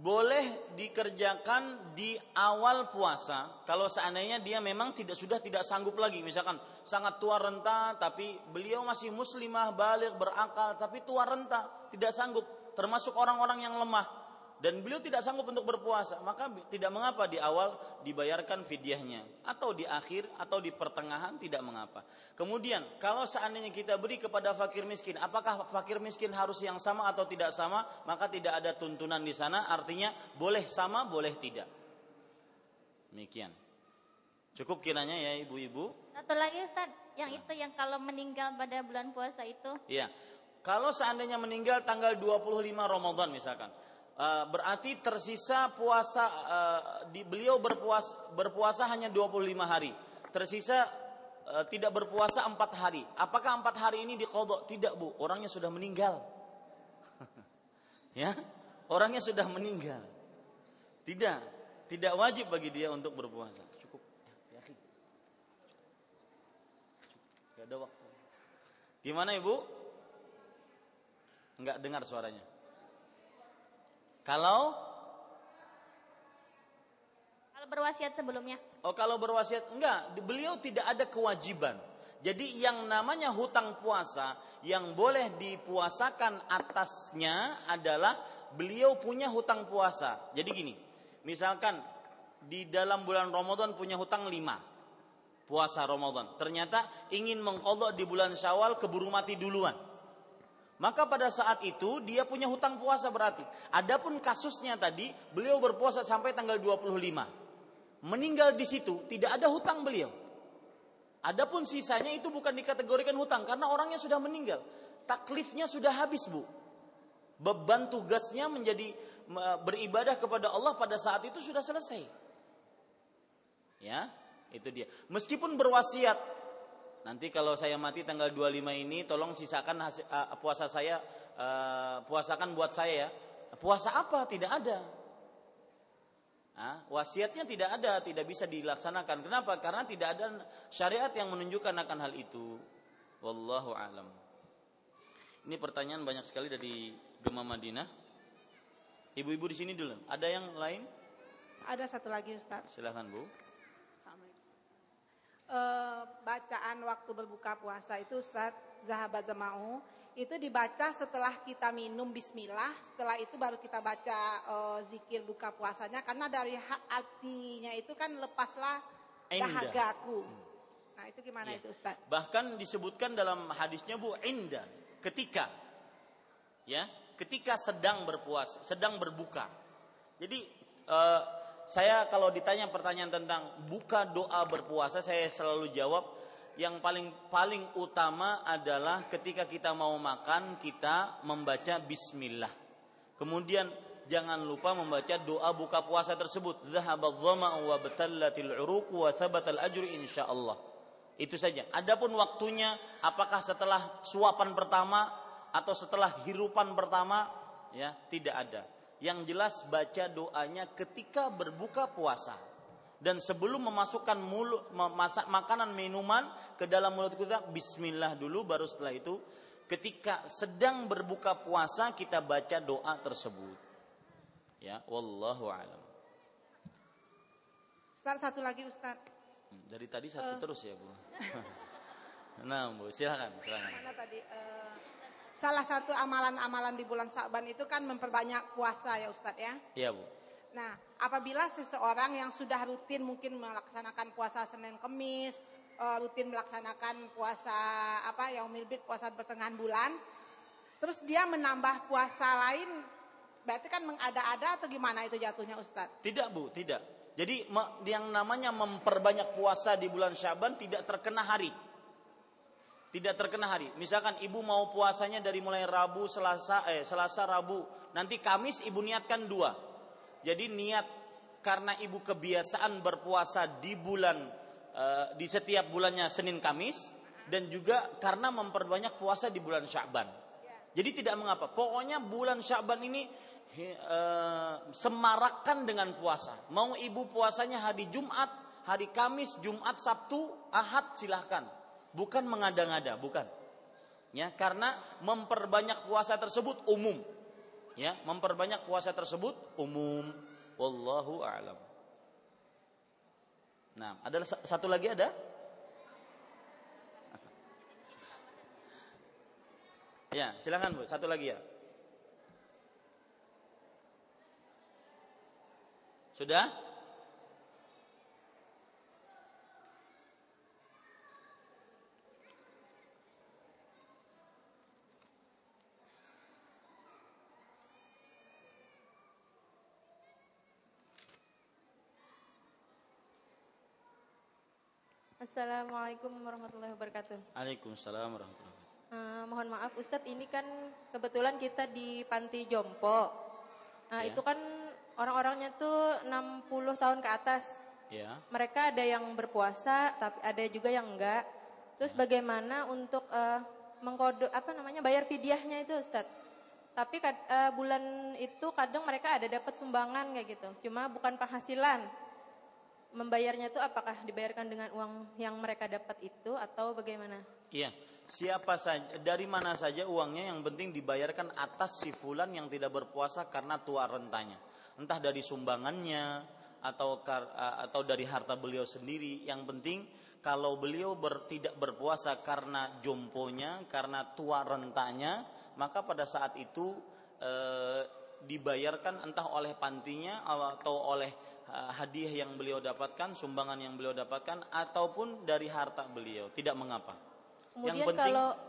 boleh dikerjakan di awal puasa kalau seandainya dia memang tidak sanggup lagi, misalkan sangat tua renta tapi beliau masih muslimah baligh berakal tapi tua renta tidak sanggup, termasuk orang-orang yang lemah dan beliau tidak sanggup untuk berpuasa, maka tidak mengapa di awal dibayarkan fidyahnya atau di akhir atau di pertengahan, tidak mengapa. Kemudian kalau seandainya kita beri kepada fakir miskin, apakah fakir miskin harus yang sama atau tidak sama? Maka tidak ada tuntunan di sana, artinya boleh sama boleh tidak. Demikian. Cukup kiranya ya ibu-ibu. Satu lagi Ustaz, yang itu yang kalau meninggal pada bulan puasa itu. Iya. Kalau seandainya meninggal tanggal 25 Ramadan misalkan, berarti tersisa puasa, beliau berpuasa hanya 25 hari. Tersisa tidak berpuasa 4 hari. Apakah 4 hari ini diqadha? Tidak, Bu. Orangnya sudah meninggal. Ya, orangnya sudah meninggal. Tidak wajib bagi dia untuk berpuasa. Cukup. Ya, akhi. Enggak ada waktu. Gimana, Ibu? Enggak dengar suaranya. Kalau berwasiat sebelumnya. Oh, kalau berwasiat enggak, beliau tidak ada kewajiban. Jadi yang namanya hutang puasa yang boleh dipuasakan atasnya adalah beliau punya hutang puasa. Jadi gini, misalkan di dalam bulan Ramadan punya hutang 5 puasa Ramadan. Ternyata ingin mengqadha di bulan Syawal, keburu mati duluan. Maka pada saat itu dia punya hutang puasa berarti. Adapun kasusnya tadi, beliau berpuasa sampai tanggal 25. Meninggal di situ, tidak ada hutang beliau. Adapun sisanya itu bukan dikategorikan hutang karena orangnya sudah meninggal. Taklifnya sudah habis, Bu. Beban tugasnya menjadi beribadah kepada Allah pada saat itu sudah selesai. Ya, itu dia. Meskipun berwasiat, nanti kalau saya mati tanggal 25 ini tolong sisakan puasa saya, puasakan buat saya ya. Puasa apa? Tidak ada. Wasiatnya tidak ada, tidak bisa dilaksanakan. Kenapa? Karena tidak ada syariat yang menunjukkan akan hal itu. Wallahu alam. Ini pertanyaan banyak sekali dari Gema Madinah. Ibu-ibu di sini dulu. Ada yang lain? Ada satu lagi Ustaz. Silakan Bu. Bacaan waktu berbuka puasa itu Ustaz Zahabat Zama'u itu dibaca setelah kita minum bismillah, setelah itu baru kita baca zikir buka puasanya karena dari hatinya itu kan lepaslah dahagaku. Nah itu gimana itu Ustaz? Bahkan disebutkan dalam hadisnya Bu, inda, ketika, ya, ketika sedang berpuasa, sedang berbuka. Jadi saya kalau ditanya pertanyaan tentang buka doa berpuasa, saya selalu jawab yang paling utama adalah ketika kita mau makan kita membaca bismillah. Kemudian jangan lupa membaca doa buka puasa tersebut. Zahabadh-dhama'u wa batallatil 'uruq wa thabatal ajru insyaallah. Itu saja. Adapun waktunya apakah setelah suapan pertama atau setelah hirupan pertama, ya, tidak ada. Yang jelas baca doanya ketika berbuka puasa dan sebelum memasukkan makanan minuman ke dalam mulut kita, bismillah dulu, baru setelah itu ketika sedang berbuka puasa kita baca doa tersebut. Ya, wallahu alam. Ustaz, satu lagi Ustaz. Dari tadi satu terus ya Bu. Nah, Bu, silakan. Mana tadi salah satu amalan-amalan di bulan Sya'ban itu kan memperbanyak puasa ya, Ustaz ya? Iya, Bu. Nah, apabila seseorang yang sudah rutin mungkin melaksanakan puasa Senin Kemis, rutin melaksanakan puasa Yaumil Bid, puasa pertengahan bulan, terus dia menambah puasa lain, berarti kan mengada-ada atau gimana itu jatuhnya, Ustaz? Tidak, Bu, tidak. Jadi yang namanya memperbanyak puasa di bulan Sya'ban tidak terkena hari. Tidak terkena hari. Misalkan ibu mau puasanya dari mulai Rabu, Selasa, Rabu. Nanti Kamis ibu niatkan 2. Jadi niat karena ibu kebiasaan berpuasa di bulan di setiap bulannya Senin, Kamis, dan juga karena memperbanyak puasa di bulan Sya'ban. Jadi tidak mengapa. Pokoknya bulan Sya'ban ini semarakkan dengan puasa. Mau ibu puasanya hari Jumat, hari Kamis, Jumat, Sabtu, Ahad, silahkan. Bukan mengada-ngada, bukan. Ya, karena memperbanyak puasa tersebut umum. Ya, memperbanyak puasa tersebut umum. Wallahu a'lam. Nah, ada satu lagi ada? Ya, silakan Bu, satu lagi ya. Sudah? Assalamualaikum warahmatullahi wabarakatuh. Waalaikumsalam warahmatullahi wabarakatuh. Mohon maaf Ustadz, ini kan kebetulan kita di Panti Jompo. Ya. Itu kan orang-orangnya tuh 60 tahun ke atas. Ya. Mereka ada yang berpuasa, tapi ada juga yang enggak. Terus bagaimana untuk bayar fidyahnya itu Ustadz? Tapi bulan itu kadang mereka ada dapat sumbangan kayak gitu. Cuma bukan penghasilan. Membayarnya itu apakah dibayarkan dengan uang yang mereka dapat itu atau bagaimana? Iya, siapa saja, dari mana saja uangnya, yang penting dibayarkan atas si fulan yang tidak berpuasa karena tua rentanya. Entah dari sumbangannya atau dari harta beliau sendiri. Yang penting kalau beliau tidak berpuasa karena jomponya, karena tua rentanya, maka pada saat itu dibayarkan entah oleh pantinya atau oleh hadiah yang beliau dapatkan, sumbangan yang beliau dapatkan, ataupun dari harta beliau, tidak mengapa. Kemudian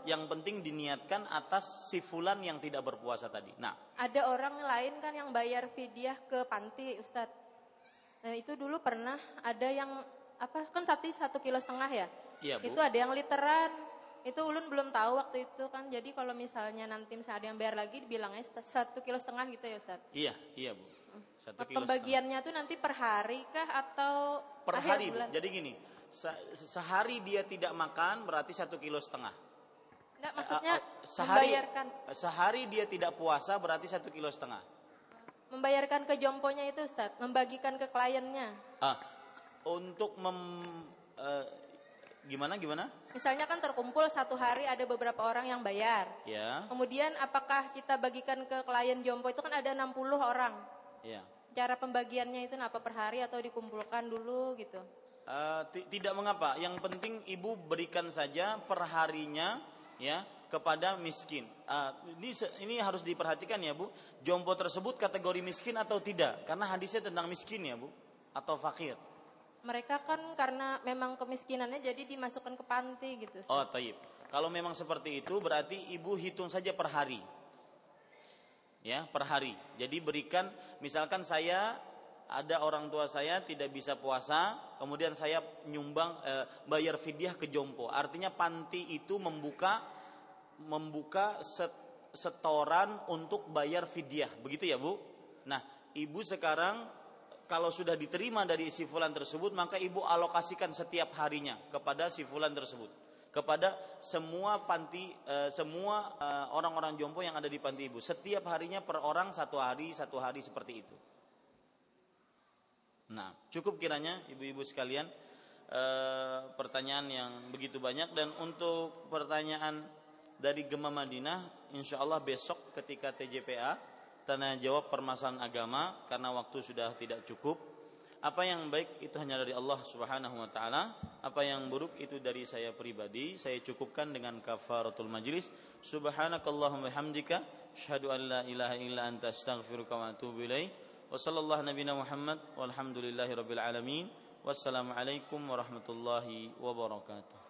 yang penting diniatkan atas si fulan yang tidak berpuasa tadi. Nah, ada orang lain kan yang bayar fidyah ke panti, Ustadz. Nah, itu dulu pernah ada yang kan 1,5 kilo ya? Iya, Bu. Itu ada yang literan. Itu ulun belum tahu waktu itu kan. Jadi kalau misalnya nanti misalnya ada yang bayar lagi, dibilangnya 1,5 kilo gitu ya Ustadz? Iya Bu. 1,5 kilo. Pembagiannya tuh nanti per hari kah atau per hari bulan? Jadi gini, sehari dia tidak makan berarti 1,5 kilo. Enggak, maksudnya membayarkan. Sehari dia tidak puasa berarti 1,5 kilo. Membayarkan ke jomponya itu Ustadz, membagikan ke kliennya. Untuk Gimana? Misalnya kan terkumpul satu hari ada beberapa orang yang bayar. Ya. Kemudian apakah kita bagikan ke klien jompo itu kan ada 60 orang. Ya. Cara pembagiannya itu apa, per hari atau dikumpulkan dulu gitu? Tidak mengapa. Yang penting ibu berikan saja per harinya ya kepada miskin. Ini harus diperhatikan ya Bu. Jompo tersebut kategori miskin atau tidak? Karena hadisnya tentang miskin ya Bu, atau fakir. Mereka kan karena memang kemiskinannya jadi dimasukkan ke panti gitu. Oh, taib. Kalau memang seperti itu berarti ibu hitung saja per hari. Ya, per hari. Jadi berikan, misalkan saya ada orang tua saya tidak bisa puasa, kemudian saya nyumbang bayar fidyah ke jompo. Artinya panti itu membuka setoran untuk bayar fidyah. Begitu ya, Bu? Nah, ibu sekarang kalau sudah diterima dari si fulan tersebut, maka ibu alokasikan setiap harinya kepada si fulan tersebut, kepada semua panti, semua orang-orang jompo yang ada di panti ibu. Setiap harinya per orang satu hari seperti itu. Nah, cukup kiranya ibu-ibu sekalian pertanyaan yang begitu banyak, dan untuk pertanyaan dari Gema Madinah, insya Allah besok ketika TJPA. Tanya jawab permasalahan agama, karena waktu sudah tidak cukup. Apa yang baik itu hanya dari Allah Subhanahu wa Ta'ala. apa yang buruk itu dari saya pribadi, saya cukupkan dengan kafaratul majlis. Subhanakallahumma hamdika, asyhadu an la ilaha illa anta, astaghfiruka wa atubu ilaik. Wa sallallahu nabiyana Muhammad, walhamdulillahi rabbil alamin. Wassalamualaikum warahmatullahi wabarakatuh.